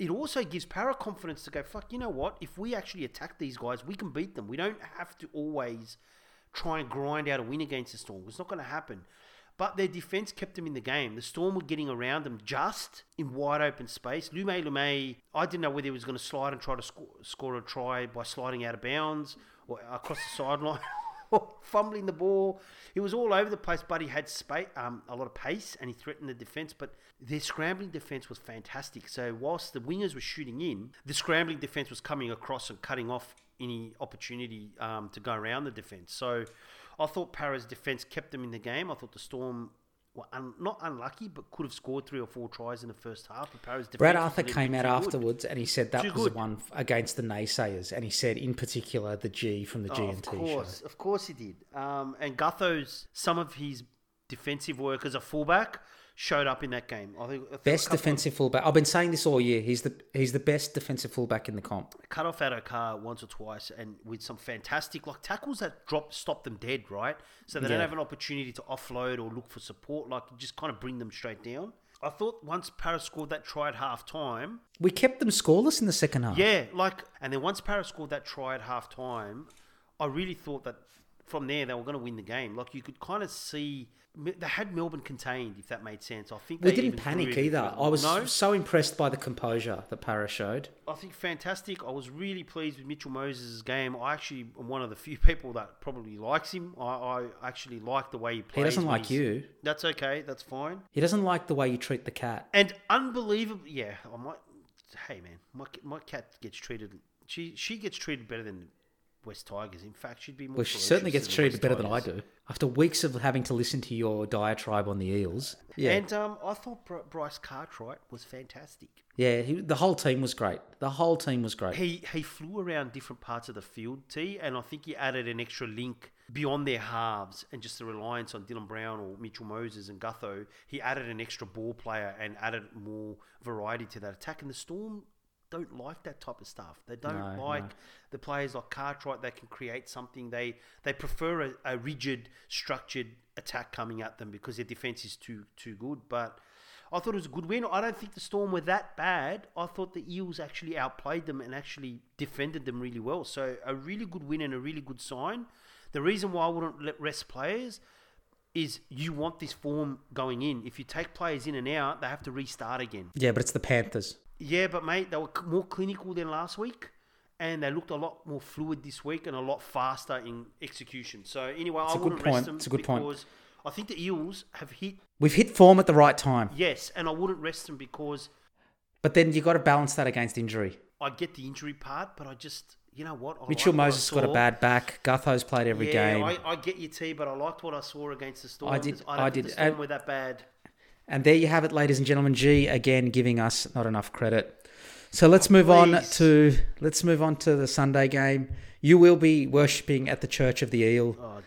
it also gives Para confidence to go, fuck, you know what? If we actually attack these guys, we can beat them. We don't have to always try and grind out a win against the Storm. It's not going to happen. But their defence kept them in the game. The Storm were getting around them just in wide open space. Lume, I didn't know whether he was going to slide and try to score a try by sliding out of bounds or across the sideline or fumbling the ball. He was all over the place, but he had a lot of pace and he threatened the defence. But their scrambling defence was fantastic. So whilst the wingers were shooting in, the scrambling defence was coming across and cutting off any opportunity to go around the defence. So I thought Para's defence kept them in the game. I thought the Storm were not unlucky, but could have scored 3 or 4 tries in the first half. But Para's defence. Brad Arthur came out afterwards and he said that was the one against the naysayers. And he said, in particular, the G from the G&T show. Of course he did. And Gutho's, some of his defensive work as a fullback showed up in that game. I think best defensive fullback. I've been saying this all year. He's the best defensive fullback in the comp. Cut off out of car once or twice, and with some fantastic tackles that stop them dead, right? So they don't have an opportunity to offload or look for support. Like, you just kind of bring them straight down. I thought once Parra scored that try at half time, we kept them scoreless in the second half. Yeah, and then once Parra scored that try at half time, I really thought that from there they were going to win the game. Like, you could kind of see they had Melbourne contained, if that made sense. I think we didn't panic either. I was so impressed by the composure that Parra showed. I think fantastic. I was really pleased with Mitchell Moses' game. I actually am one of the few people that probably likes him. I actually like the way he plays. He doesn't like you. That's okay. That's fine. He doesn't like the way you treat the cat. And unbelievably, yeah. Hey man, my cat gets treated. She gets treated better than West Tigers. In fact, she'd be more... Well, she certainly gets treated better than I do. After weeks of having to listen to your diatribe on the Eels. Yeah. And I thought Bryce Cartwright was fantastic. Yeah, the whole team was great. The whole team was great. He flew around different parts of the field, T, and I think he added an extra link beyond their halves and just the reliance on Dylan Brown or Mitchell Moses and Gutho. He added an extra ball player and added more variety to that attack. And the Storm don't like that type of stuff. They don't the players like Cartwright. They can create something. They prefer a rigid, structured attack coming at them because their defence is too good. But I thought it was a good win. I don't think the Storm were that bad. I thought the Eels actually outplayed them and actually defended them really well. So a really good win and a really good sign. The reason why I wouldn't let rest players is you want this form going in. If you take players in and out, they have to restart again. Yeah, but it's the Panthers. Yeah, but mate, they were more clinical than last week, and they looked a lot more fluid this week and a lot faster in execution. So anyway, I wouldn't rest them because I think the Eels have hit... We've hit form at the right time. Yes, and I wouldn't rest them because... But then you got to balance that against injury. I get the injury part, but I just... You know what? Mitchell Moses got a bad back. Gutho's played every game. I get you, T, but I liked what I saw against the Storm. I did. The Storm were that bad. And there you have it, ladies and gentlemen. G again giving us not enough credit. So let's move on to the Sunday game. You will be worshipping at the Church of the Eel. Oh.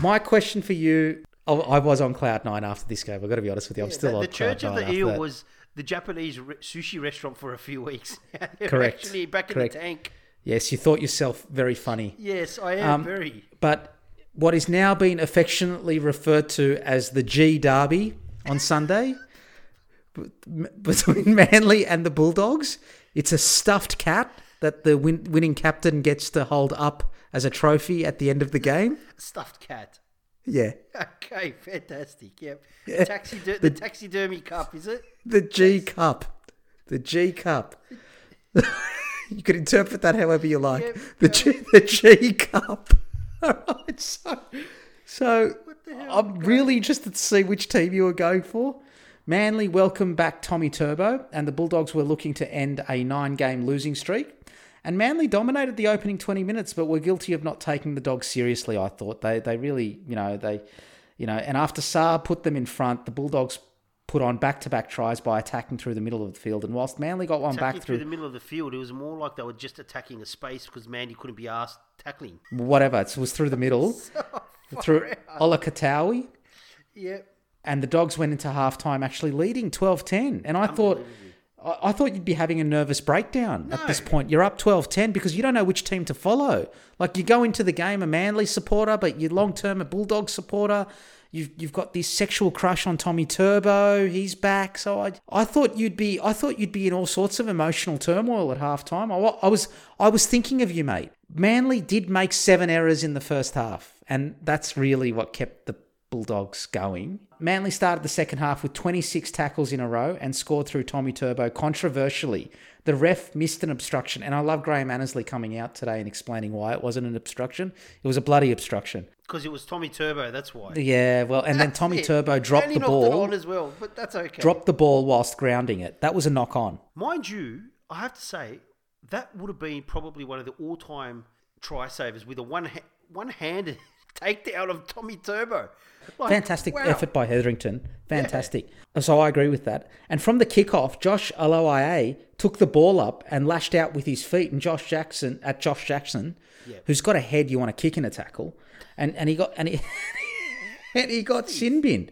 My question for you: I was on cloud nine after this game. I've got to be honest with you. I'm still on cloud nine. The Church of the Eel was the Japanese sushi restaurant for a few weeks. Correct. Actually, back in the tank. Yes, you thought yourself very funny. Yes, I am very. But what is now being affectionately referred to as the G Derby on Sunday between Manly and the Bulldogs. It's a stuffed cat that the winning captain gets to hold up as a trophy at the end of the game. Stuffed cat. Yeah. Okay, fantastic. Yep. Yeah. The taxidermy cup, is it? The G Cup. The G Cup. You could interpret that however you like. Yep. The G Cup. All right, so I'm really interested to see which team you were going for. Manly welcomed back Tommy Turbo, and the Bulldogs were looking to end a 9-game losing streak. And Manly dominated the opening 20 minutes, but were guilty of not taking the Dogs seriously, I thought. They really, and after Saar put them in front, the Bulldogs put on back-to-back tries by attacking through the middle of the field. And whilst Manly got one back through the middle of the field, it was more like they were just attacking a space because Manly couldn't be asked tackling. Whatever. It was through the middle. So through Ola Katawi. Yep. And the Dogs went into halftime actually leading 12-10. And I thought I thought you'd be having a nervous breakdown at this point. You're up 12-10 because you don't know which team to follow. Like, you go into the game a Manly supporter, but you're long-term a Bulldog supporter. You've got this sexual crush on Tommy Turbo. He's back. So I thought you'd be in all sorts of emotional turmoil at halftime. I was thinking of you, mate. Manly did make 7 errors in the first half, and that's really what kept the Bulldogs going. Manly started the second half with 26 tackles in a row and scored through Tommy Turbo controversially. The ref missed an obstruction, and I love Graham Annesley coming out today and explaining why it wasn't an obstruction. It was a bloody obstruction. Because it was Tommy Turbo, that's why. Yeah, well, and then Tommy Turbo dropped the ball. He knocked it on as well, but that's okay. Dropped the ball whilst grounding it. That was a knock-on. Mind you, I have to say, that would have been probably one of the all-time try savers with a one-handed takedown of Tommy Turbo. Like, fantastic effort by Hetherington. Fantastic. Yeah. So I agree with that. And from the kickoff, Josh Aloaia took the ball up and lashed out with his feet and Josh Jackson, who's got a head you want to kick in a tackle, and he got and he got sin binned.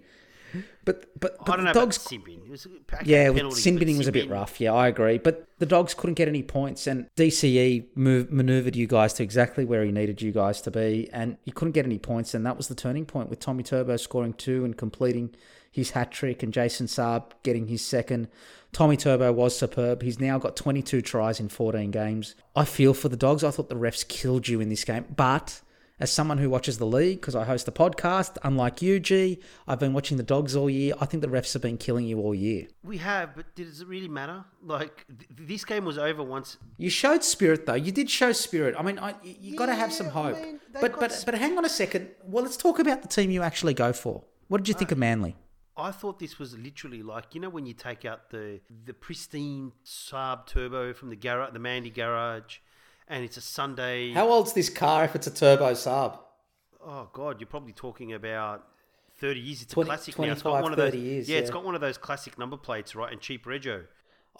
But I don't know Dogs about sin bin. It was sin binning was a bit rough. Yeah, I agree. But the Dogs couldn't get any points, and DCE manoeuvred you guys to exactly where he needed you guys to be, and you couldn't get any points, and that was the turning point with Tommy Turbo scoring 2 and completing his hat trick, and Jason Saab getting his second. Tommy Turbo was superb. He's now got 22 tries in 14 games. I feel for the Dogs. I thought the refs killed you in this game, but as someone who watches the league, because I host a podcast, unlike you, G, I've been watching the Dogs all year. I think the refs have been killing you all year. We have, but does it really matter? Like, this game was over once. You showed spirit, though. You did show spirit. I mean, you got to have some hope. I mean, but hang on a second. Well, let's talk about the team you actually go for. What did you think of Manly? I thought this was literally like, you know, when you take out the pristine Saab Turbo from the Mandy garage, and it's a Sunday. How old's this car if it's a Turbo Saab? Oh, God, you're probably talking about 30 years. It's a classic now. It's got one of those, years. Yeah, it's got one of those classic number plates, right? And cheap rego.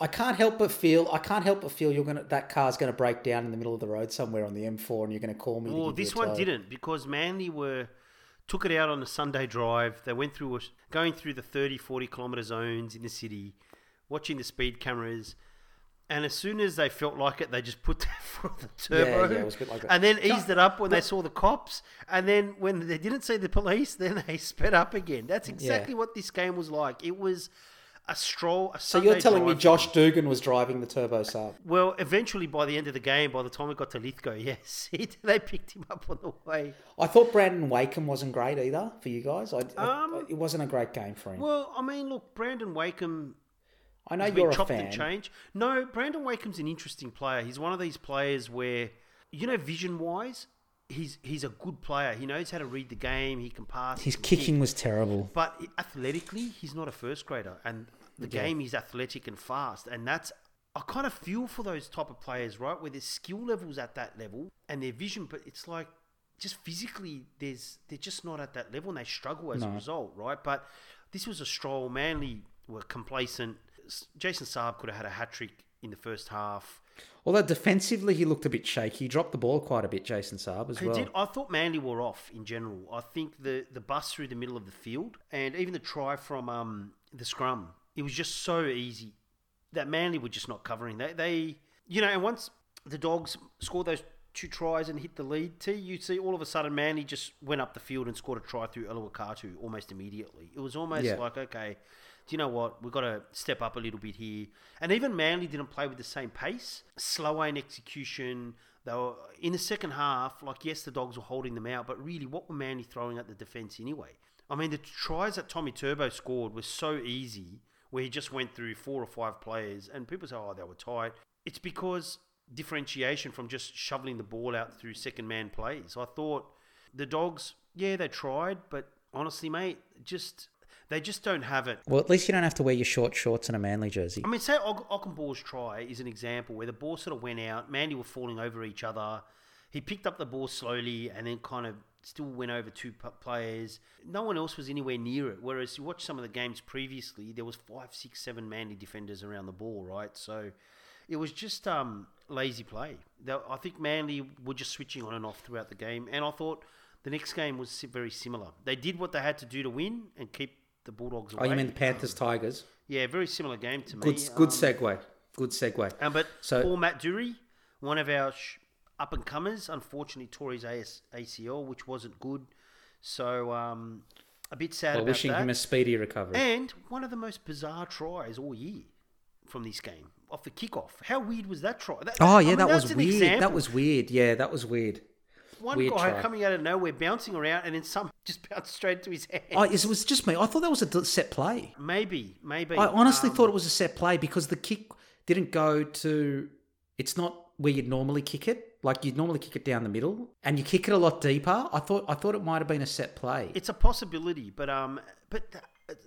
I can't help but feel that car's going to break down in the middle of the road somewhere on the M4 and you're going to call me. Well, this one didn't, because Manly took it out on a Sunday drive. They went through going through the 30, 40-kilometre zones in the city, watching the speed cameras. And as soon as they felt like it, they just put their foot on the turbo. Yeah, it was a bit like that. And then eased it up when they saw the cops. And then when they didn't see the police, then they sped up again. That's exactly what this game was like. It was a stroll, a Sunday. So you're telling me Josh Dugan was driving the Turbo Saab? Well, eventually by the end of the game, by the time it got to Lithgow, yes. They picked him up on the way. I thought Brandon Wakeham wasn't great either for you guys. It wasn't a great game for him. Well, I mean, look, Brandon Wakeham, I know you're a fan. And change. No, Brandon Wakeham's an interesting player. He's one of these players where, you know, vision-wise, he's a good player. He knows how to read the game. He can pass. His kicking was terrible. But athletically, he's not a first grader. And the game is athletic and fast. And that's, I kind of feel for those type of players, right, where their skill level's at that level and their vision, but it's like just physically, they're just not at that level and they struggle as a result, right? But this was a stroll. Manly were complacent. Jason Saab could have had a hat-trick in the first half. Although defensively he looked a bit shaky. He dropped the ball quite a bit, Jason Saab, as well. He did. I thought Manly were off in general. I think the bust through the middle of the field and even the try from the scrum, it was just so easy that Manly were just not covering. They you know, and once the Dogs scored those 2 tries and hit the lead, you see all of a sudden Manly just went up the field and scored a try through Eluakatu almost immediately. It was almost like, okay, do you know what? We've got to step up a little bit here. And even Manly didn't play with the same pace. Slower in execution. They were, in the second half, like, yes, the Dogs were holding them out, but really, what were Manly throwing at the defence anyway? I mean, the tries that Tommy Turbo scored were so easy, where he just went through 4 or 5 players, and people say, oh, they were tight. It's because differentiation from just shoveling the ball out through second-man plays. I thought the Dogs, they tried, but honestly, mate, they just don't have it. Well, at least you don't have to wear your short shorts and a Manly jersey. I mean, say Ockenball's try is an example where the ball sort of went out. Manly were falling over each other. He picked up the ball slowly and then kind of still went over 2 players. No one else was anywhere near it. Whereas you watch some of the games previously, there was 5, 6, 7 Manly defenders around the ball, right? So it was just lazy play. I think Manly were just switching on and off throughout the game. And I thought the next game was very similar. They did what they had to do to win and keep the Bulldogs away. Oh, you mean the Panthers-Tigers? Yeah, very similar game to me. Good segue. Good segue. But poor Matt Dury, one of our up-and-comers, unfortunately tore his ACL, which wasn't good. So a bit sad about wishing that. Him a speedy recovery. And one of the most bizarre tries all year from this game, off the kickoff. How weird was that try? That was weird. One weird guy try. Coming out of nowhere, bouncing around, and then somehow just bounced straight to his hand. Oh, it was just me. I thought that was a set play. Maybe. I honestly thought it was a set play because the kick didn't go to... It's not where you'd normally kick it. Like, you'd normally kick it down the middle, and you kick it a lot deeper. I thought it might have been a set play. It's a possibility, but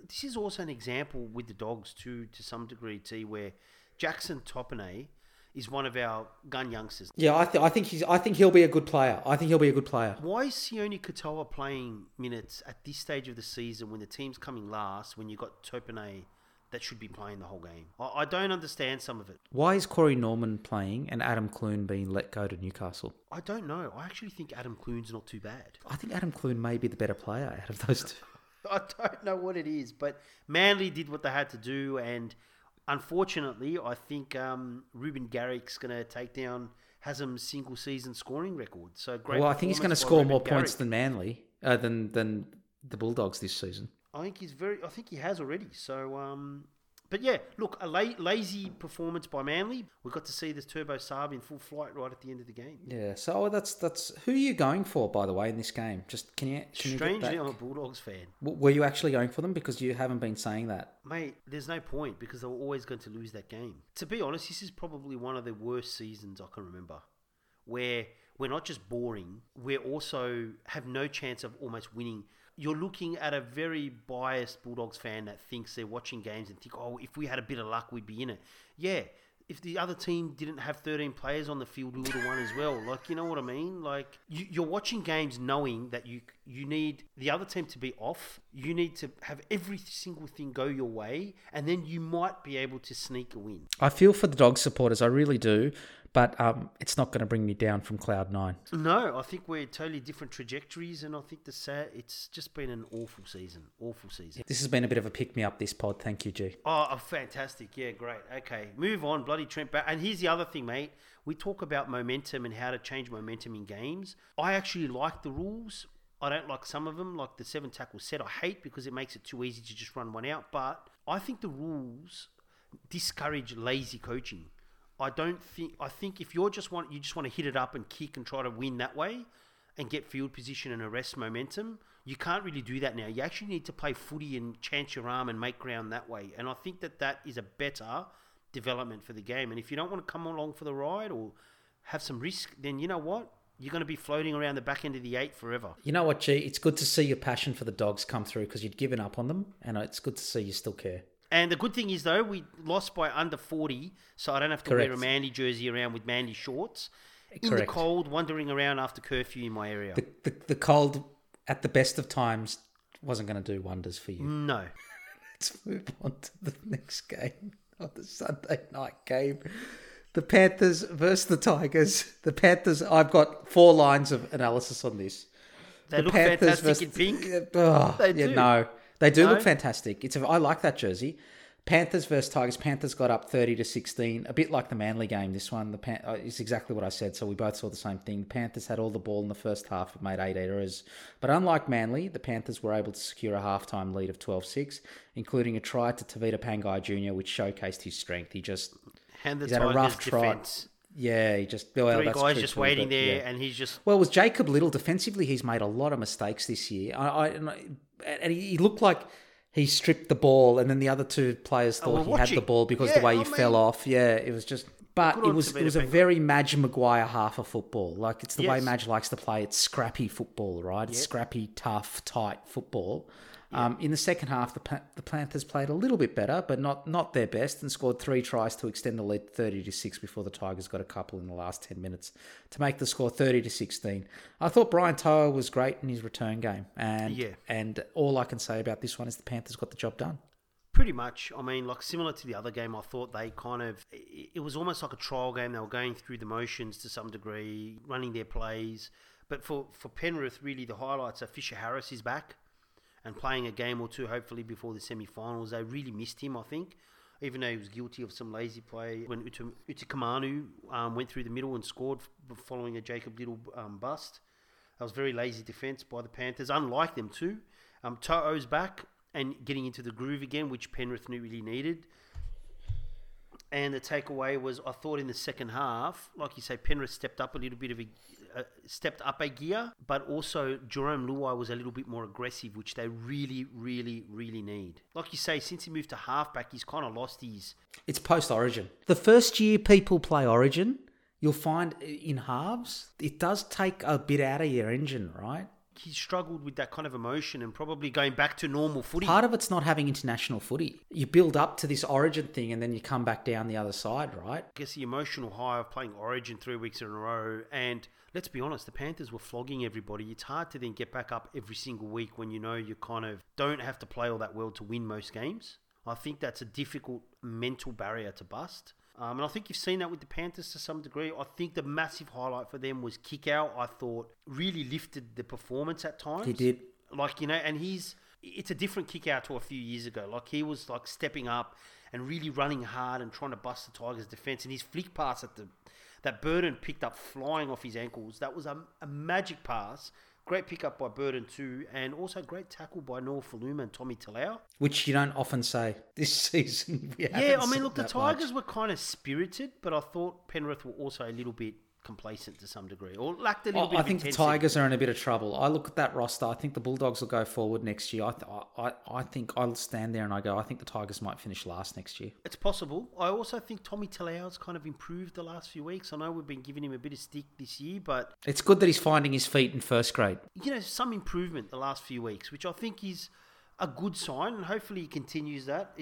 this is also an example with the Dogs too, to some degree, T, where Jackson Topine is one of our gun youngsters. Yeah, I think he'll be a good player. Why is Sione Katoa playing minutes at this stage of the season when the team's coming last, when you've got Topine that should be playing the whole game? I don't understand some of it. Why is Corey Norman playing and Adam Clune being let go to Newcastle? I don't know. I actually think Adam Clune's not too bad. I think Adam Clune may be the better player out of those two. I don't know what it is, but Manly did what they had to do, and unfortunately, I think Ruben Garrick's going to take down Haslam's single-season scoring record. So great. Well, I think he's going to score more points than Manly, than the Bulldogs this season. I think he has already. So, but yeah, look, a lazy performance by Manly. We got to see this Turbo Saab in full flight right at the end of the game. Yeah. So that's who are you going for, by the way, in this game? Just can you strangely, I'm a Bulldogs fan. Were you actually going for them? Because you haven't been saying that, mate. There's no point because they were always going to lose that game. To be honest, this is probably one of the worst seasons I can remember, where we're not just boring, we also have no chance of almost winning. You're looking at a very biased Bulldogs fan that thinks they're watching games and think, oh, if we had a bit of luck, we'd be in it. Yeah, if the other team didn't have 13 players on the field, we would have won as well. Like, you know what I mean? Like, you're watching games knowing that you need the other team to be off. You need to have every single thing go your way, and then you might be able to sneak a win. I feel for the Dogs supporters. I really do. But it's not going to bring me down from cloud nine. No, I think we're totally different trajectories, and I think it's just been an awful season. This has been a bit of a pick-me-up, this pod. Thank you, G. Oh, fantastic. Yeah, great. Okay, move on. Bloody Trent Barrett. And here's the other thing, mate. We talk about momentum and how to change momentum in games. I actually like the rules. I don't like some of them, like the 7-tackle set. I hate because it makes it too easy to just run one out. But I think the rules discourage lazy coaching. I think if you're you just want to hit it up and kick and try to win that way and get field position and arrest momentum, you can't really do that now. You actually need to play footy and chance your arm and make ground that way. And I think that is a better development for the game. And if you don't want to come along for the ride or have some risk, then you know what? You're going to be floating around the back end of the 8 forever. You know what, G? It's good to see your passion for the Dogs come through because you'd given up on them, and it's good to see you still care. And the good thing is, though, we lost by under 40, so I don't have to wear a Manly jersey around with Manly shorts. In the cold, wandering around after curfew in my area. The cold, at the best of times, wasn't going to do wonders for you. No. Let's move on to the next game of the Sunday night game. The Panthers versus the Tigers. The Panthers, I've got 4 lines of analysis on this. They look fantastic in pink. They do. No. They do look fantastic. I like that jersey. Panthers versus Tigers. Panthers got up 30-16, a bit like the Manly game. This one, it's exactly what I said. So we both saw the same thing. The Panthers had all the ball in the first half, but made 8 errors. But unlike Manly, the Panthers were able to secure a halftime lead of 12-6, including a try to Tavita Pangai Jr., which showcased his strength. He had a rough defense. Yeah, Well, it was Jacob Little. Defensively, he's made a lot of mistakes this year. And he looked like he stripped the ball, and then the other two players thought he had the ball because the way he fell off. Yeah, it was just... But it was a very Madge Maguire half of football. Like, it's the way Madge likes to play. It's scrappy football, right? It's scrappy, tough, tight football. Yeah. In the second half, the Panthers played a little bit better, but not their best, and scored 3 tries to extend the lead 30-6 before the Tigers got a couple in the last 10 minutes to make the score 30-16. I thought Brian Toa was great in his return game, and all I can say about this one is the Panthers got the job done. Pretty much. I mean, like, similar to the other game, I thought they it was almost like a trial game. They were going through the motions to some degree, running their plays. But for Penrith, really, the highlights are Fisher Harris is back. and playing a game or two, hopefully, before the semi-finals. They really missed him, I think, even though he was guilty of some lazy play when Utakamanu went through the middle and scored following a Jacob Little bust. That was very lazy defence by the Panthers, unlike them too. To'o's back and getting into the groove again, which Penrith knew really needed. And the takeaway was, I thought in the second half, like you say, Penrith stepped up a little bit of a gear, but also Jerome Luai was a little bit more aggressive, which they really, really, really need. Like you say, since he moved to halfback, he's kind of lost his... It's post-Origin. The first year people play Origin, you'll find in halves, it does take a bit out of your engine, right? He struggled with that kind of emotion and probably going back to normal footy. Part of it's not having international footy. You build up to this Origin thing and then you come back down the other side, right? I guess the emotional high of playing Origin 3 weeks in a row, and let's be honest, the Panthers were flogging everybody. It's hard to then get back up every single week when you know you kind of don't have to play all that well to win most games. I think that's a difficult mental barrier to bust. And I think you've seen that with the Panthers to some degree. I think the massive highlight for them was kick-out, I thought, really lifted the performance at times. He did. Like, you know, and it's a different kick-out to a few years ago. Like, he was, like, stepping up and really running hard and trying to bust the Tigers' defence. And his flick pass that Burden picked up flying off his ankles, that was a magic pass. Great pick-up by Burden too, and also great tackle by Noel Faluma and Tommy Talau. Which you don't often say this season. Yeah, I mean, look, the Tigers were kind of spirited, but I thought Penrith were also a little bit complacent to some degree, or lacked a little bit of intensity. I think the Tigers are in a bit of trouble. I look at that roster. I think the Bulldogs will go forward next year. I think I'll stand there and I go, I think the Tigers might finish last next year. It's possible. I also think Tommy Talau's kind of improved the last few weeks. I know we've been giving him a bit of stick this year, but... It's good that he's finding his feet in first grade. You know, some improvement the last few weeks, which I think is a good sign, and hopefully he continues that.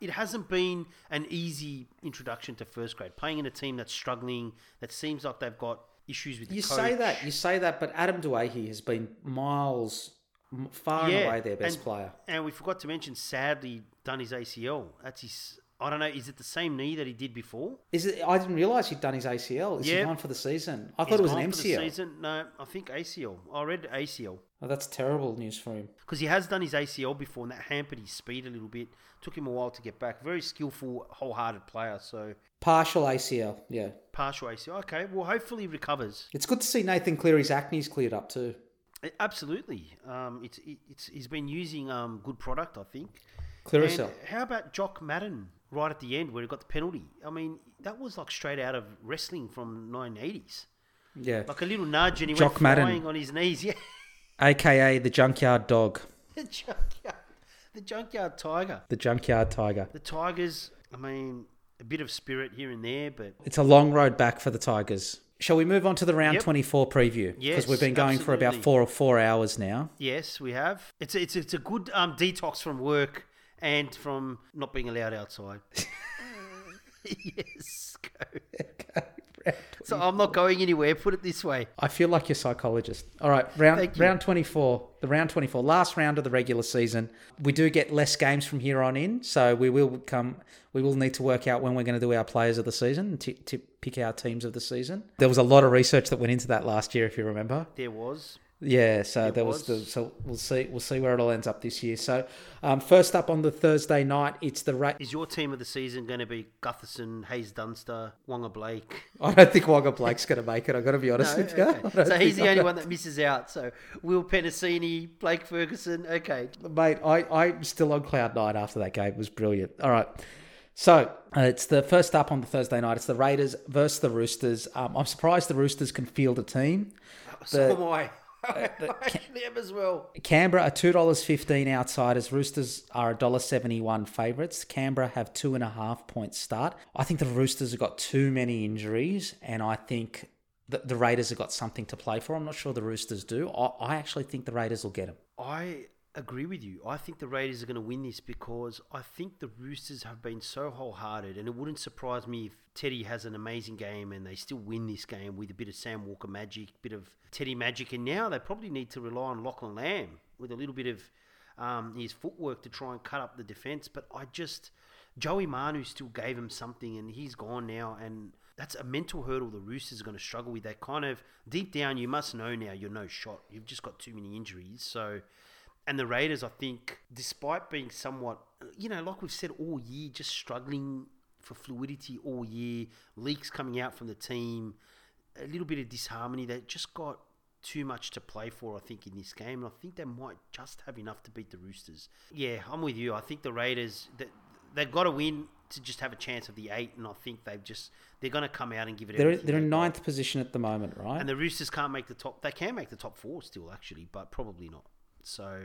It hasn't been an easy introduction to first grade. Playing in a team that's struggling, that seems like they've got issues with the coach. You say that, but Adam Dewey has been miles, far and away their best player. And we forgot to mention, sadly, done his ACL. That's his... I don't know, is it the same knee that he did before? Is it? I didn't realise he'd done his ACL. Is he gone for the season? I thought it was an MCL. For the season? No, I think ACL. I read ACL. Oh, that's terrible news for him. Because he has done his ACL before, and that hampered his speed a little bit. Took him a while to get back. Very skillful, wholehearted player, so... Partial ACL, yeah. Partial ACL, okay. Well, hopefully he recovers. It's good to see Nathan Cleary's acne's cleared up too. Absolutely. He's been using good product, I think. Clearacell. How about Jock Madden? Right at the end where he got the penalty. I mean, that was like straight out of wrestling from 1980s. Yeah. Like a little nudge and he Jock went flying on his knees. Yeah. AKA the Junkyard Dog. The Junkyard Tiger. The Junkyard Tiger. The Tigers, I mean, a bit of spirit here and there, but... It's a long road back for the Tigers. Shall we move on to the round 24 preview? Yes, because we've been going for about four hours now. Yes, we have. It's a good detox from work. And from not being allowed outside. Yes, go. So I'm not going anywhere, put it this way. I feel like your psychologist. All right, round 24. The round 24, last round of the regular season. We do get less games from here on in, so we will need to work out when we're going to do our players of the season and to pick our teams of the season. There was a lot of research that went into that last year, if you remember. There was. Yeah, so there was so we'll see where it all ends up this year. So, first up on the Thursday night, it's the Is your team of the season going to be Gutherson, Hayes Dunster, Wonga Blake? I don't think Wonga Blake's going to make it. I've got to be honest with you. Okay. So he's the only one that misses out. So Will Penasini, Blake Ferguson. Okay, mate, I'm still on cloud nine after that game. It was brilliant. All right. So, it's the first up on the Thursday night. It's the Raiders versus the Roosters. I'm surprised the Roosters can field a team. So am I. As well. Canberra are $2.15 outsiders. Roosters are $1.71 favourites. Canberra have 2.5 point start. I think the Roosters have got too many injuries, and I think the Raiders have got something to play for. I'm not sure the Roosters do. I actually think the Raiders will get them. I agree with you. I think the Raiders are going to win this because I think the Roosters have been so wholehearted, and it wouldn't surprise me if Teddy has an amazing game and they still win this game with a bit of Sam Walker magic, a bit of Teddy magic, and now they probably need to rely on Lachlan Lamb with a little bit of his footwork to try and cut up the defence. But Joey Manu still gave him something, and he's gone now, and that's a mental hurdle the Roosters are going to struggle with. They kind of, deep down, you must know now you're no shot. You've just got too many injuries, so... And the Raiders, I think, despite being somewhat, you know, like we've said all year, just struggling for fluidity all year, leaks coming out from the team, a little bit of disharmony. They just got too much to play for, I think, in this game. And I think they might just have enough to beat the Roosters. Yeah, I'm with you. I think the Raiders, they've got to win to just have a chance of the 8, and I think they're going to come out and give it everything. They're in ninth position at the moment, right? And the Roosters can't make the top. They can make the top 4 still, actually, but probably not. So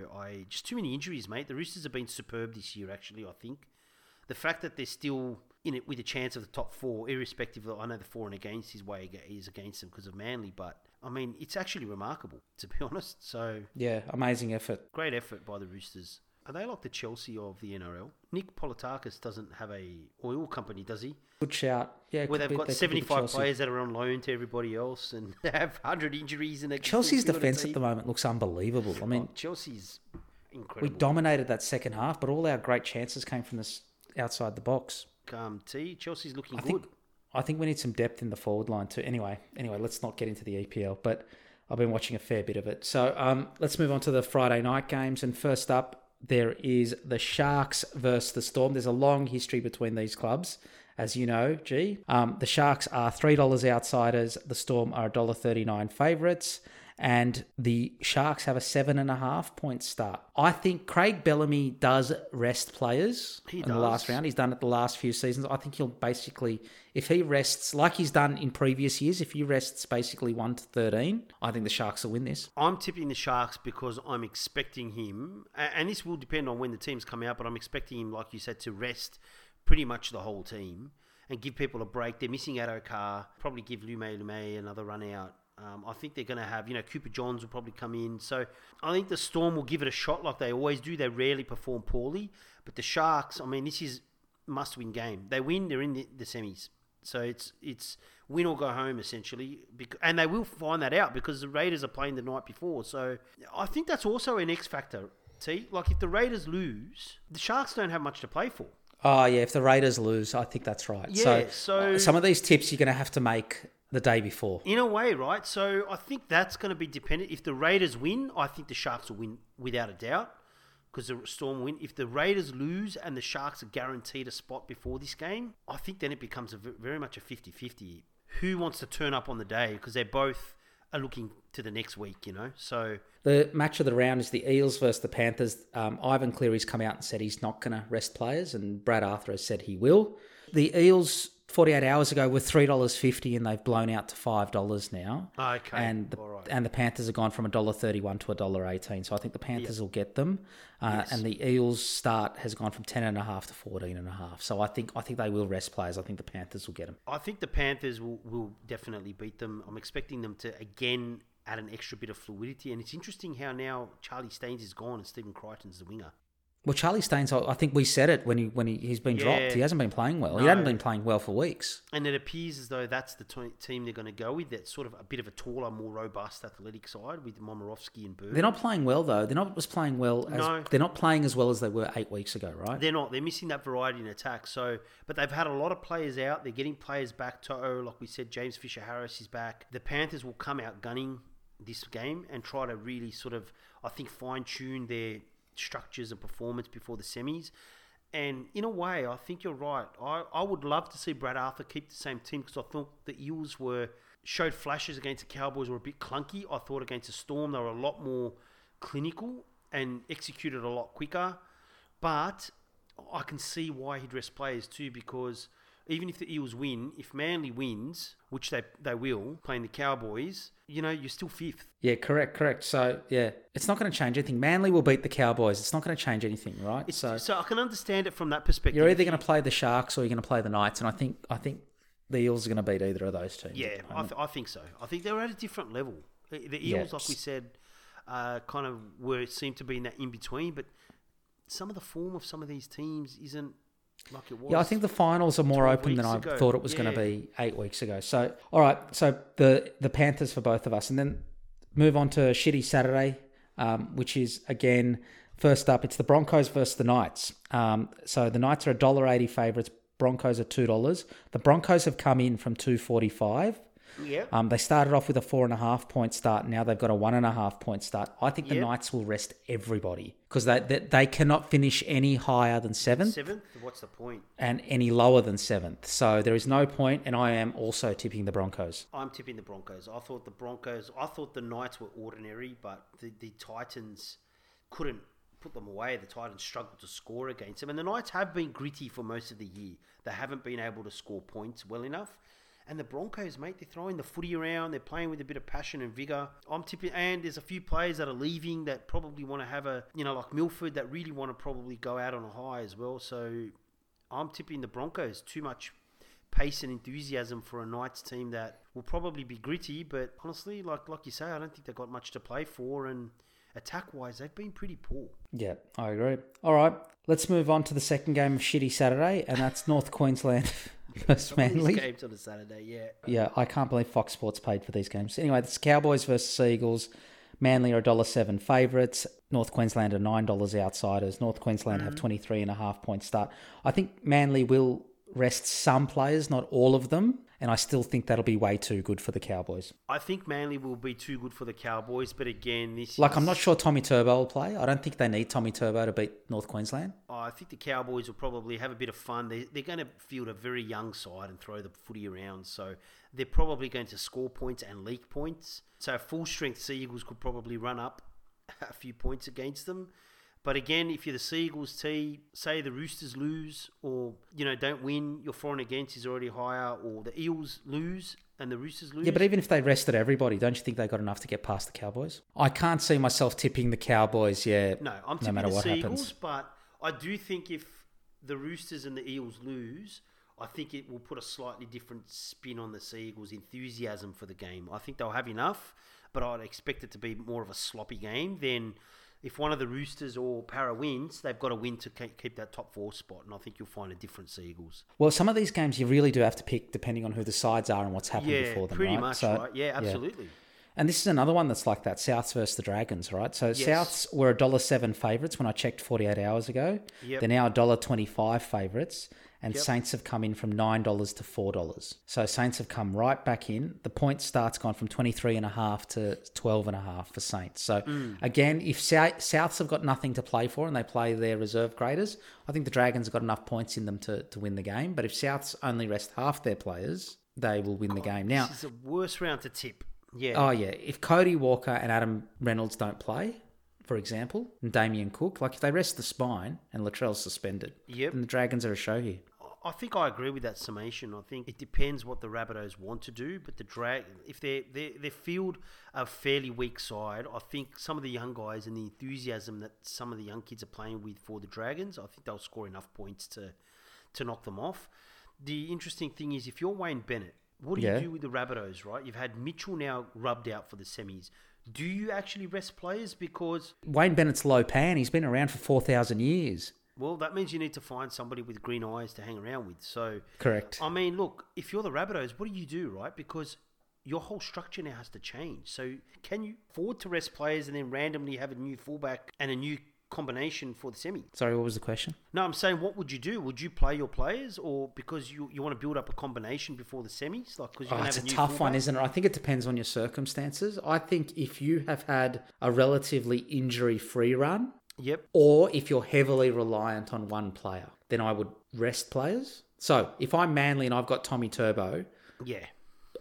just too many injuries, mate. The Roosters have been superb this year, actually, I think. The fact that they're still in it with a chance of the top 4, irrespective of, I know the for and against his way is against them because of Manly, but I mean, it's actually remarkable, to be honest. So yeah, amazing effort. Great effort by the Roosters. Are they like the Chelsea of the NRL? Nick Politakis doesn't have a oil company, does he? Good shout. Yeah, where they've got 75 players that are on loan to everybody else, and they have 100 injuries. And Chelsea's defence at the moment looks unbelievable. I mean, Chelsea's incredible. We dominated that second half, but all our great chances came from this outside the box. Chelsea's looking good. I think we need some depth in the forward line too. Anyway, let's not get into the EPL, but I've been watching a fair bit of it. So let's move on to the Friday night games, and first up, there is the Sharks versus the Storm. There's a long history between these clubs, as you know, G. The Sharks are $3 outsiders. The Storm are $1.39 favourites. And the Sharks have a 7.5-point start. I think Craig Bellamy does rest players in the last round. He's done it the last few seasons. I think he'll basically, if he rests, like he's done in previous years, if he rests basically 1-13, I think the Sharks will win this. I'm tipping the Sharks because I'm expecting him, and this will depend on when the teams come out, but I'm expecting him, like you said, to rest pretty much the whole team and give people a break. They're missing Addo Carr, probably give Lume another run out. I think they're going to have, Cooper Johns will probably come in. So I think the Storm will give it a shot like they always do. They rarely perform poorly. But the Sharks, I mean, this is must-win game. They win, they're in the semis. So it's win or go home, essentially. And they will find that out because the Raiders are playing the night before. So I think that's also an X factor. See, like if the Raiders lose, the Sharks don't have much to play for. Oh, yeah, if the Raiders lose, I think that's right. Yeah, so some of these tips you're going to have to make the day before. In a way, right? So I think that's going to be dependent. If the Raiders win, I think the Sharks will win without a doubt because the Storm win. If the Raiders lose and the Sharks are guaranteed a spot before this game, I think then it becomes very much a 50-50. Who wants to turn up on the day? Because they're both are looking to the next week, So the match of the round is the Eels versus the Panthers. Ivan Cleary's come out and said he's not going to rest players, and Brad Arthur has said he will. The Eels 48 hours ago were $3.50 and they've blown out to $5 now. Okay. And the Panthers have gone from $1.31 to $1.18. So I think the Panthers will get them. Yes. And the Eels start has gone from 10.5 to 14.5. So I think they will rest players. I think the Panthers will get them. I think the Panthers will definitely beat them. I'm expecting them to again add an extra bit of fluidity. And it's interesting how now Charlie Staines is gone and Stephen Crichton's the winger. Well, Charlie Staines, I think we said it when he's been dropped. He hasn't been playing well. No. He hadn't been playing well for weeks. And it appears as though that's the team they're going to go with. That's sort of a bit of a taller, more robust, athletic side with Momorowski and Bird. They're not playing well though. They're not playing as well as they were 8 weeks ago, right? They're not. They're missing that variety in attack. So, but they've had a lot of players out. They're getting players back. Like we said, James Fisher-Harris is back. The Panthers will come out gunning this game and try to really sort of, I think, fine-tune their structures and performance before the semis. And in a way, I think you're right. I would love to see Brad Arthur keep the same team because I thought the Eels showed flashes against the Cowboys were a bit clunky. I thought against the Storm they were a lot more clinical and executed a lot quicker. But I can see why he'd rest players too, because even if the Eels win, if Manly wins, which they will, playing the Cowboys, you're still fifth. Yeah, correct. So, yeah, it's not going to change anything. Manly will beat the Cowboys. It's not going to change anything, right? So I can understand it from that perspective. You're either going to play the Sharks or you're going to play the Knights, and I think the Eels are going to beat either of those teams. Yeah, I think so. I think they're at a different level. The Eels, like we said, kind of seemed to be in that in-between, but some of the form of some of these teams isn't like it was. Yeah, I think the finals are more open than I thought it was going to be 8 weeks ago. So, all right, so the Panthers for both of us. And then move on to Shitty Saturday, which is, again, first up, it's the Broncos versus the Knights. So the Knights are $1.80 favourites, Broncos are $2. The Broncos have come in from $2.45. Yeah. They started off with a 4.5 point start. Now they've got a 1.5 point start. I think the Knights will rest everybody because they cannot finish any higher than seventh. Seventh? What's the point? And any lower than seventh. So there is no point. And I am also tipping the Broncos. I'm tipping the Broncos. I thought the Broncos. I thought the Knights were ordinary, but the Titans couldn't put them away. The Titans struggled to score against them, and the Knights have been gritty for most of the year. They haven't been able to score points well enough. And the Broncos, mate, they're throwing the footy around. They're playing with a bit of passion and vigour. I'm tipping, and there's a few players that are leaving that probably want to have a, you know, like Milford, that really want to probably go out on a high as well. So I'm tipping the Broncos. Too much pace and enthusiasm for a Knights team that will probably be gritty, but honestly, like you say, I don't think they've got much to play for, and attack-wise, they've been pretty poor. Yeah, I agree. All right, let's move on to the second game of Shitty Saturday, and that's North Queensland versus Manly. These games on a Saturday, yeah. Yeah, I can't believe Fox Sports paid for these games. Anyway, it's Cowboys versus Eagles. Manly are $1.07 favourites. North Queensland are $9 outsiders. North Queensland have 23.5 point start. I think Manly will rest some players, not all of them. And I still think that'll be way too good for the Cowboys. I think Manly will be too good for the Cowboys, but again, this is... I'm not sure Tommy Turbo will play. I don't think they need Tommy Turbo to beat North Queensland. I think the Cowboys will probably have a bit of fun. They're going to field a very young side and throw the footy around, so they're probably going to score points and leak points. So full-strength Sea Eagles could probably run up a few points against them. But again, if you're the Sea Eagles T, say the Roosters lose or, you know, don't win, your for and against is already higher, or the Eels lose and the Roosters lose. Yeah, but even if they rested everybody, don't you think they got enough to get past the Cowboys? I can't see myself tipping the Cowboys, No, I'm tipping the Sea Eagles, but I do think if the Roosters and the Eels lose, I think it will put a slightly different spin on the Sea Eagles' enthusiasm for the game. I think they'll have enough, but I'd expect it to be more of a sloppy game than... If one of the Roosters or Para wins, they've got to win to keep that top four spot, and I think you'll find a different Sea Eagles. Well, some of these games you really do have to pick depending on who the sides are and what's happened before them, right? Yeah, pretty much, right? Yeah, absolutely. Yeah. And this is another one that's like that, Souths versus the Dragons, right? So Souths were $1.07 favourites when I checked 48 hours ago. Yep. They're now $1.25 favourites, and Saints have come in from $9 to $4. So Saints have come right back in. The point start's gone from 23.5 to 12.5 for Saints. So again, if Souths have got nothing to play for and they play their reserve graders, I think the Dragons have got enough points in them to win the game. But if Souths only rest half their players, they will win the game. Now, this is the worst round to tip. Yeah. Oh, yeah. If Cody Walker and Adam Reynolds don't play, for example, and Damien Cook, like if they rest the spine and Latrell's suspended, then the Dragons are a show here. I think I agree with that summation. I think it depends what the Rabbitohs want to do, but the if they field a fairly weak side, I think some of the young guys and the enthusiasm that some of the young kids are playing with for the Dragons, I think they'll score enough points to knock them off. The interesting thing is if you're Wayne Bennett, what do you do with the Rabbitohs, right? You've had Mitchell now rubbed out for the semis. Do you actually rest players? Because Wayne Bennett's low pan. He's been around for 4,000 years. Well, that means you need to find somebody with green eyes to hang around with. So correct. I mean, look, if you're the Rabbitohs, what do you do, right? Because your whole structure now has to change. So can you afford to rest players and then randomly have a new fullback and a new combination for the semi? Sorry, what was the question? No, I'm saying, what would you do? Would you play your players, or because you want to build up a combination before the semis? Like, because it's a tough one, isn't it? I think it depends on your circumstances. I think if you have had a relatively injury-free run, or if you're heavily reliant on one player, then I would rest players. So if I'm Manly and I've got Tommy Turbo,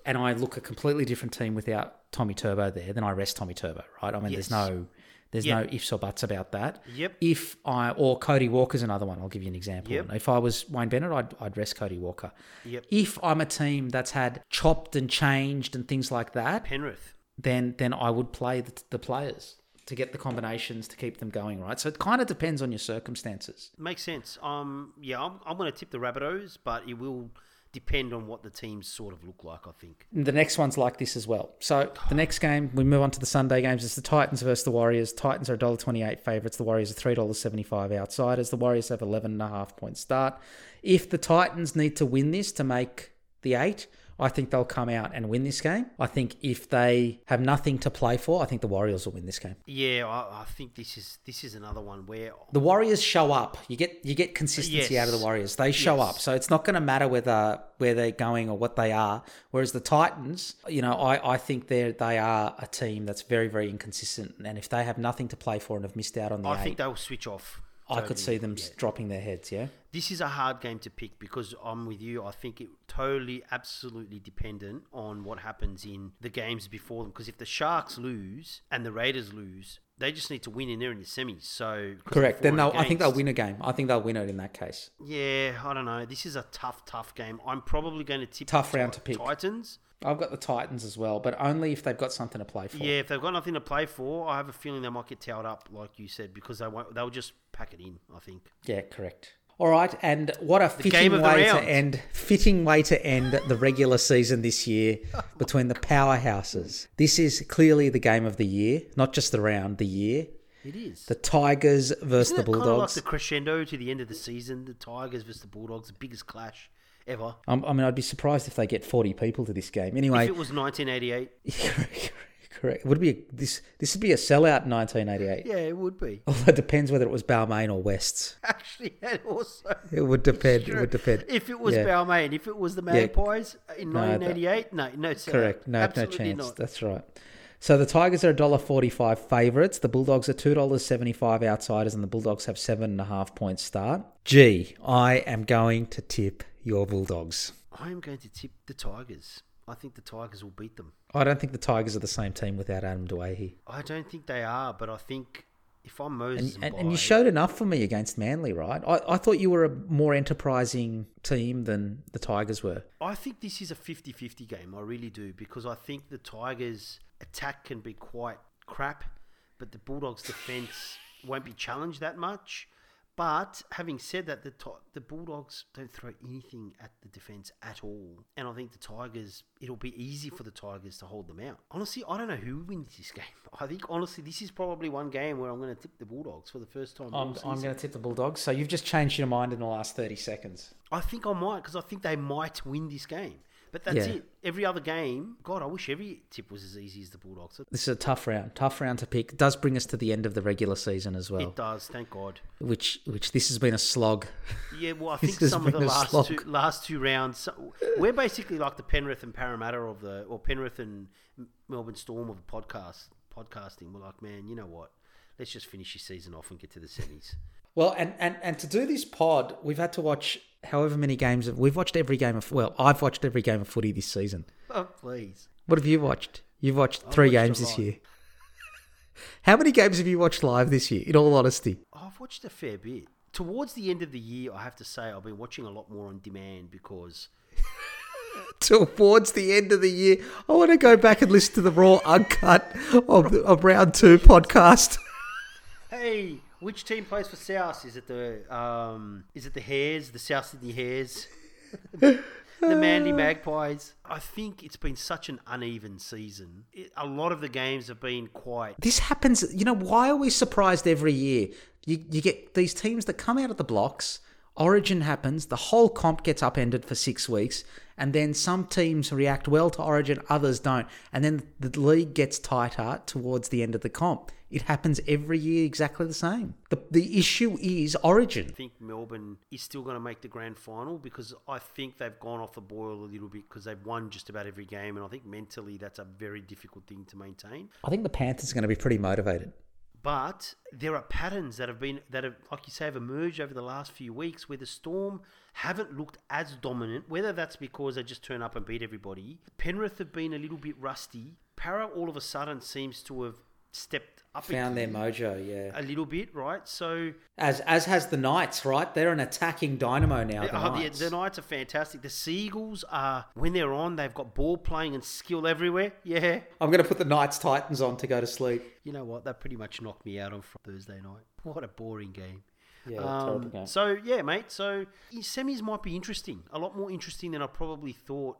and I look a completely different team without Tommy Turbo there, then I rest Tommy Turbo, right? I mean, there's no ifs or buts about that. If or Cody Walker's another one. I'll give you an example. If I was Wayne Bennett, I'd rest Cody Walker. If I'm a team that's had chopped and changed and things like that, Penrith, then I would play the players to get the combinations to keep them going, right? So it kind of depends on your circumstances. Makes sense. I'm going to tip the Rabbitohs, but it will depend on what the teams sort of look like, I think. The next one's like this as well. So the next game, we move on to the Sunday games. It's the Titans versus the Warriors. Titans are $1.28 favourites. The Warriors are $3.75 outsiders. The Warriors have 11.5 point start. If the Titans need to win this to make the 8, I think they'll come out and win this game. I think if they have nothing to play for, I think the Warriors will win this game. Yeah, I think this is another one where the Warriors show up. You get consistency out of the Warriors. They show up, so it's not going to matter where they're going or what they are. Whereas the Titans, you know, I think they are a team that's very, very inconsistent. And if they have nothing to play for and have missed out on the I think they'll switch off. Totally. I could see them dropping their heads, yeah? This is a hard game to pick because I'm with you. I think it totally, absolutely dependent on what happens in the games before them. Because if the Sharks lose and the Raiders lose, they just need to win in there in the semis. So correct. Then I think they'll win a game. I think they'll win it in that case. Yeah, I don't know. This is a tough game. I'm probably going to tip tough round to pick Titans. I've got the Titans as well, but only if they've got something to play for. Yeah, if they've got nothing to play for, I have a feeling they might get towed up, like you said, because they'll just pack it in, I think. Yeah, correct. All right, and what a fitting way to end the regular season this year between the powerhouses. This is clearly the game of the year, not just the round, the year. It is. The Tigers versus the Bulldogs. Kind of like the crescendo to the end of the season, the Tigers versus the Bulldogs, the biggest clash ever. I mean, I'd be surprised if they get 40 people to this game. Anyway, if it was 1988. Correct. Would it be this would be a sellout in 1988. Yeah, it would be. Although it depends whether it was Balmain or Wests. Actually, that also. It would depend. Sure. It would depend. If it was Balmain, if it was the Magpies in 1988, no sellout. Correct. No, absolutely no chance. Not. That's right. So the Tigers are $1.45 favourites. The Bulldogs are $2.75 outsiders, and the Bulldogs have 7.5 point start. Gee, I am going to tip your Bulldogs. I am going to tip the Tigers. I think the Tigers will beat them. I don't think the Tigers are the same team without Adam Dewey. I don't think they are, but I think if I'm Moses and you showed enough for me against Manly, right? I thought you were a more enterprising team than the Tigers were. I think this is a 50-50 game. I really do, because I think the Tigers' attack can be quite crap, but the Bulldogs' defence won't be challenged that much. But having said that, the Bulldogs don't throw anything at the defence at all. And I think the Tigers, it'll be easy for the Tigers to hold them out. Honestly, I don't know who wins this game. I think, honestly, this is probably one game where I'm going to tip the Bulldogs for the first time. I'm going to tip the Bulldogs. So you've just changed your mind in the last 30 seconds. I think I might, because I think they might win this game. But that's it. Every other game, God, I wish every tip was as easy as the Bulldogs. This is a tough round to pick. It does bring us to the end of the regular season as well. It does, thank God. Which this has been a slog. Yeah, well, I think some of the last two rounds, we're basically like the Penrith and Parramatta or Penrith and Melbourne Storm of the podcasting. We're like, man, you know what? Let's just finish this season off and get to the semis. Well, and to do this pod, we've had to watch however many games. We've watched every game of... Well, I've watched every game of footy this season. Oh, please. What have you watched? You've watched three games this year. How many games have you watched live this year, in all honesty? I've watched a fair bit. Towards the end of the year, I have to say, I've been watching a lot more on demand because... Towards the end of the year, I want to go back and listen to the raw uncut of round two podcast. Hey... Which team plays for South? Is it the Hares, the South Sydney Hares, the Manly Magpies? I think it's been such an uneven season. A lot of the games have been quite... This happens... You know, why are we surprised every year? You get these teams that come out of the blocks, Origin happens, the whole comp gets upended for 6 weeks, and then some teams react well to Origin, others don't. And then the league gets tighter towards the end of the comp. It happens every year exactly the same. The issue is Origin. I think Melbourne is still going to make the grand final because I think they've gone off the boil a little bit because they've won just about every game, and I think mentally that's a very difficult thing to maintain. I think the Panthers are going to be pretty motivated. But there are patterns that have, like you say, have emerged over the last few weeks where the Storm haven't looked as dominant, whether that's because they just turn up and beat everybody. Penrith have been a little bit rusty. Para all of a sudden seems to have stepped up. Found their mojo, yeah. A little bit, right? So as has the Knights, right? They're an attacking dynamo now, the Knights. The Knights are fantastic. The Seagulls are, when they're on, they've got ball playing and skill everywhere. Yeah. I'm going to put the Knights Titans on to go to sleep. You know what? That pretty much knocked me out on Thursday night. What a boring game. Yeah, terrible game. So, yeah, mate. So, semis might be interesting. A lot more interesting than I probably thought,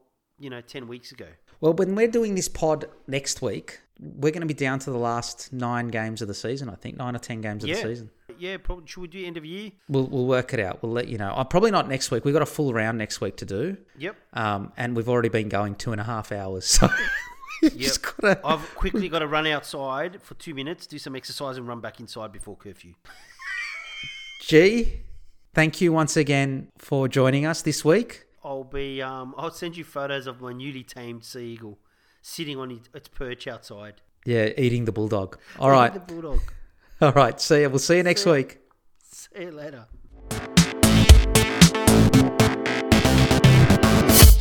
10 weeks ago. Well, when we're doing this pod next week, we're going to be down to the last 9 games of the season, I think. 9 or 10 games of the season. yeah, probably should we do end of year? We'll work it out. We'll let you know. Probably not next week. We've got a full round next week to do. Yep. And we've already been going 2.5 hours. So yep. I've quickly got to run outside for 2 minutes, do some exercise, and run back inside before curfew. G, thank you once again for joining us this week. I'll send you photos of my newly tamed seagull sitting on its perch outside. Yeah, eating the bulldog. All right. All right. See ya. We'll see you next week. See you later.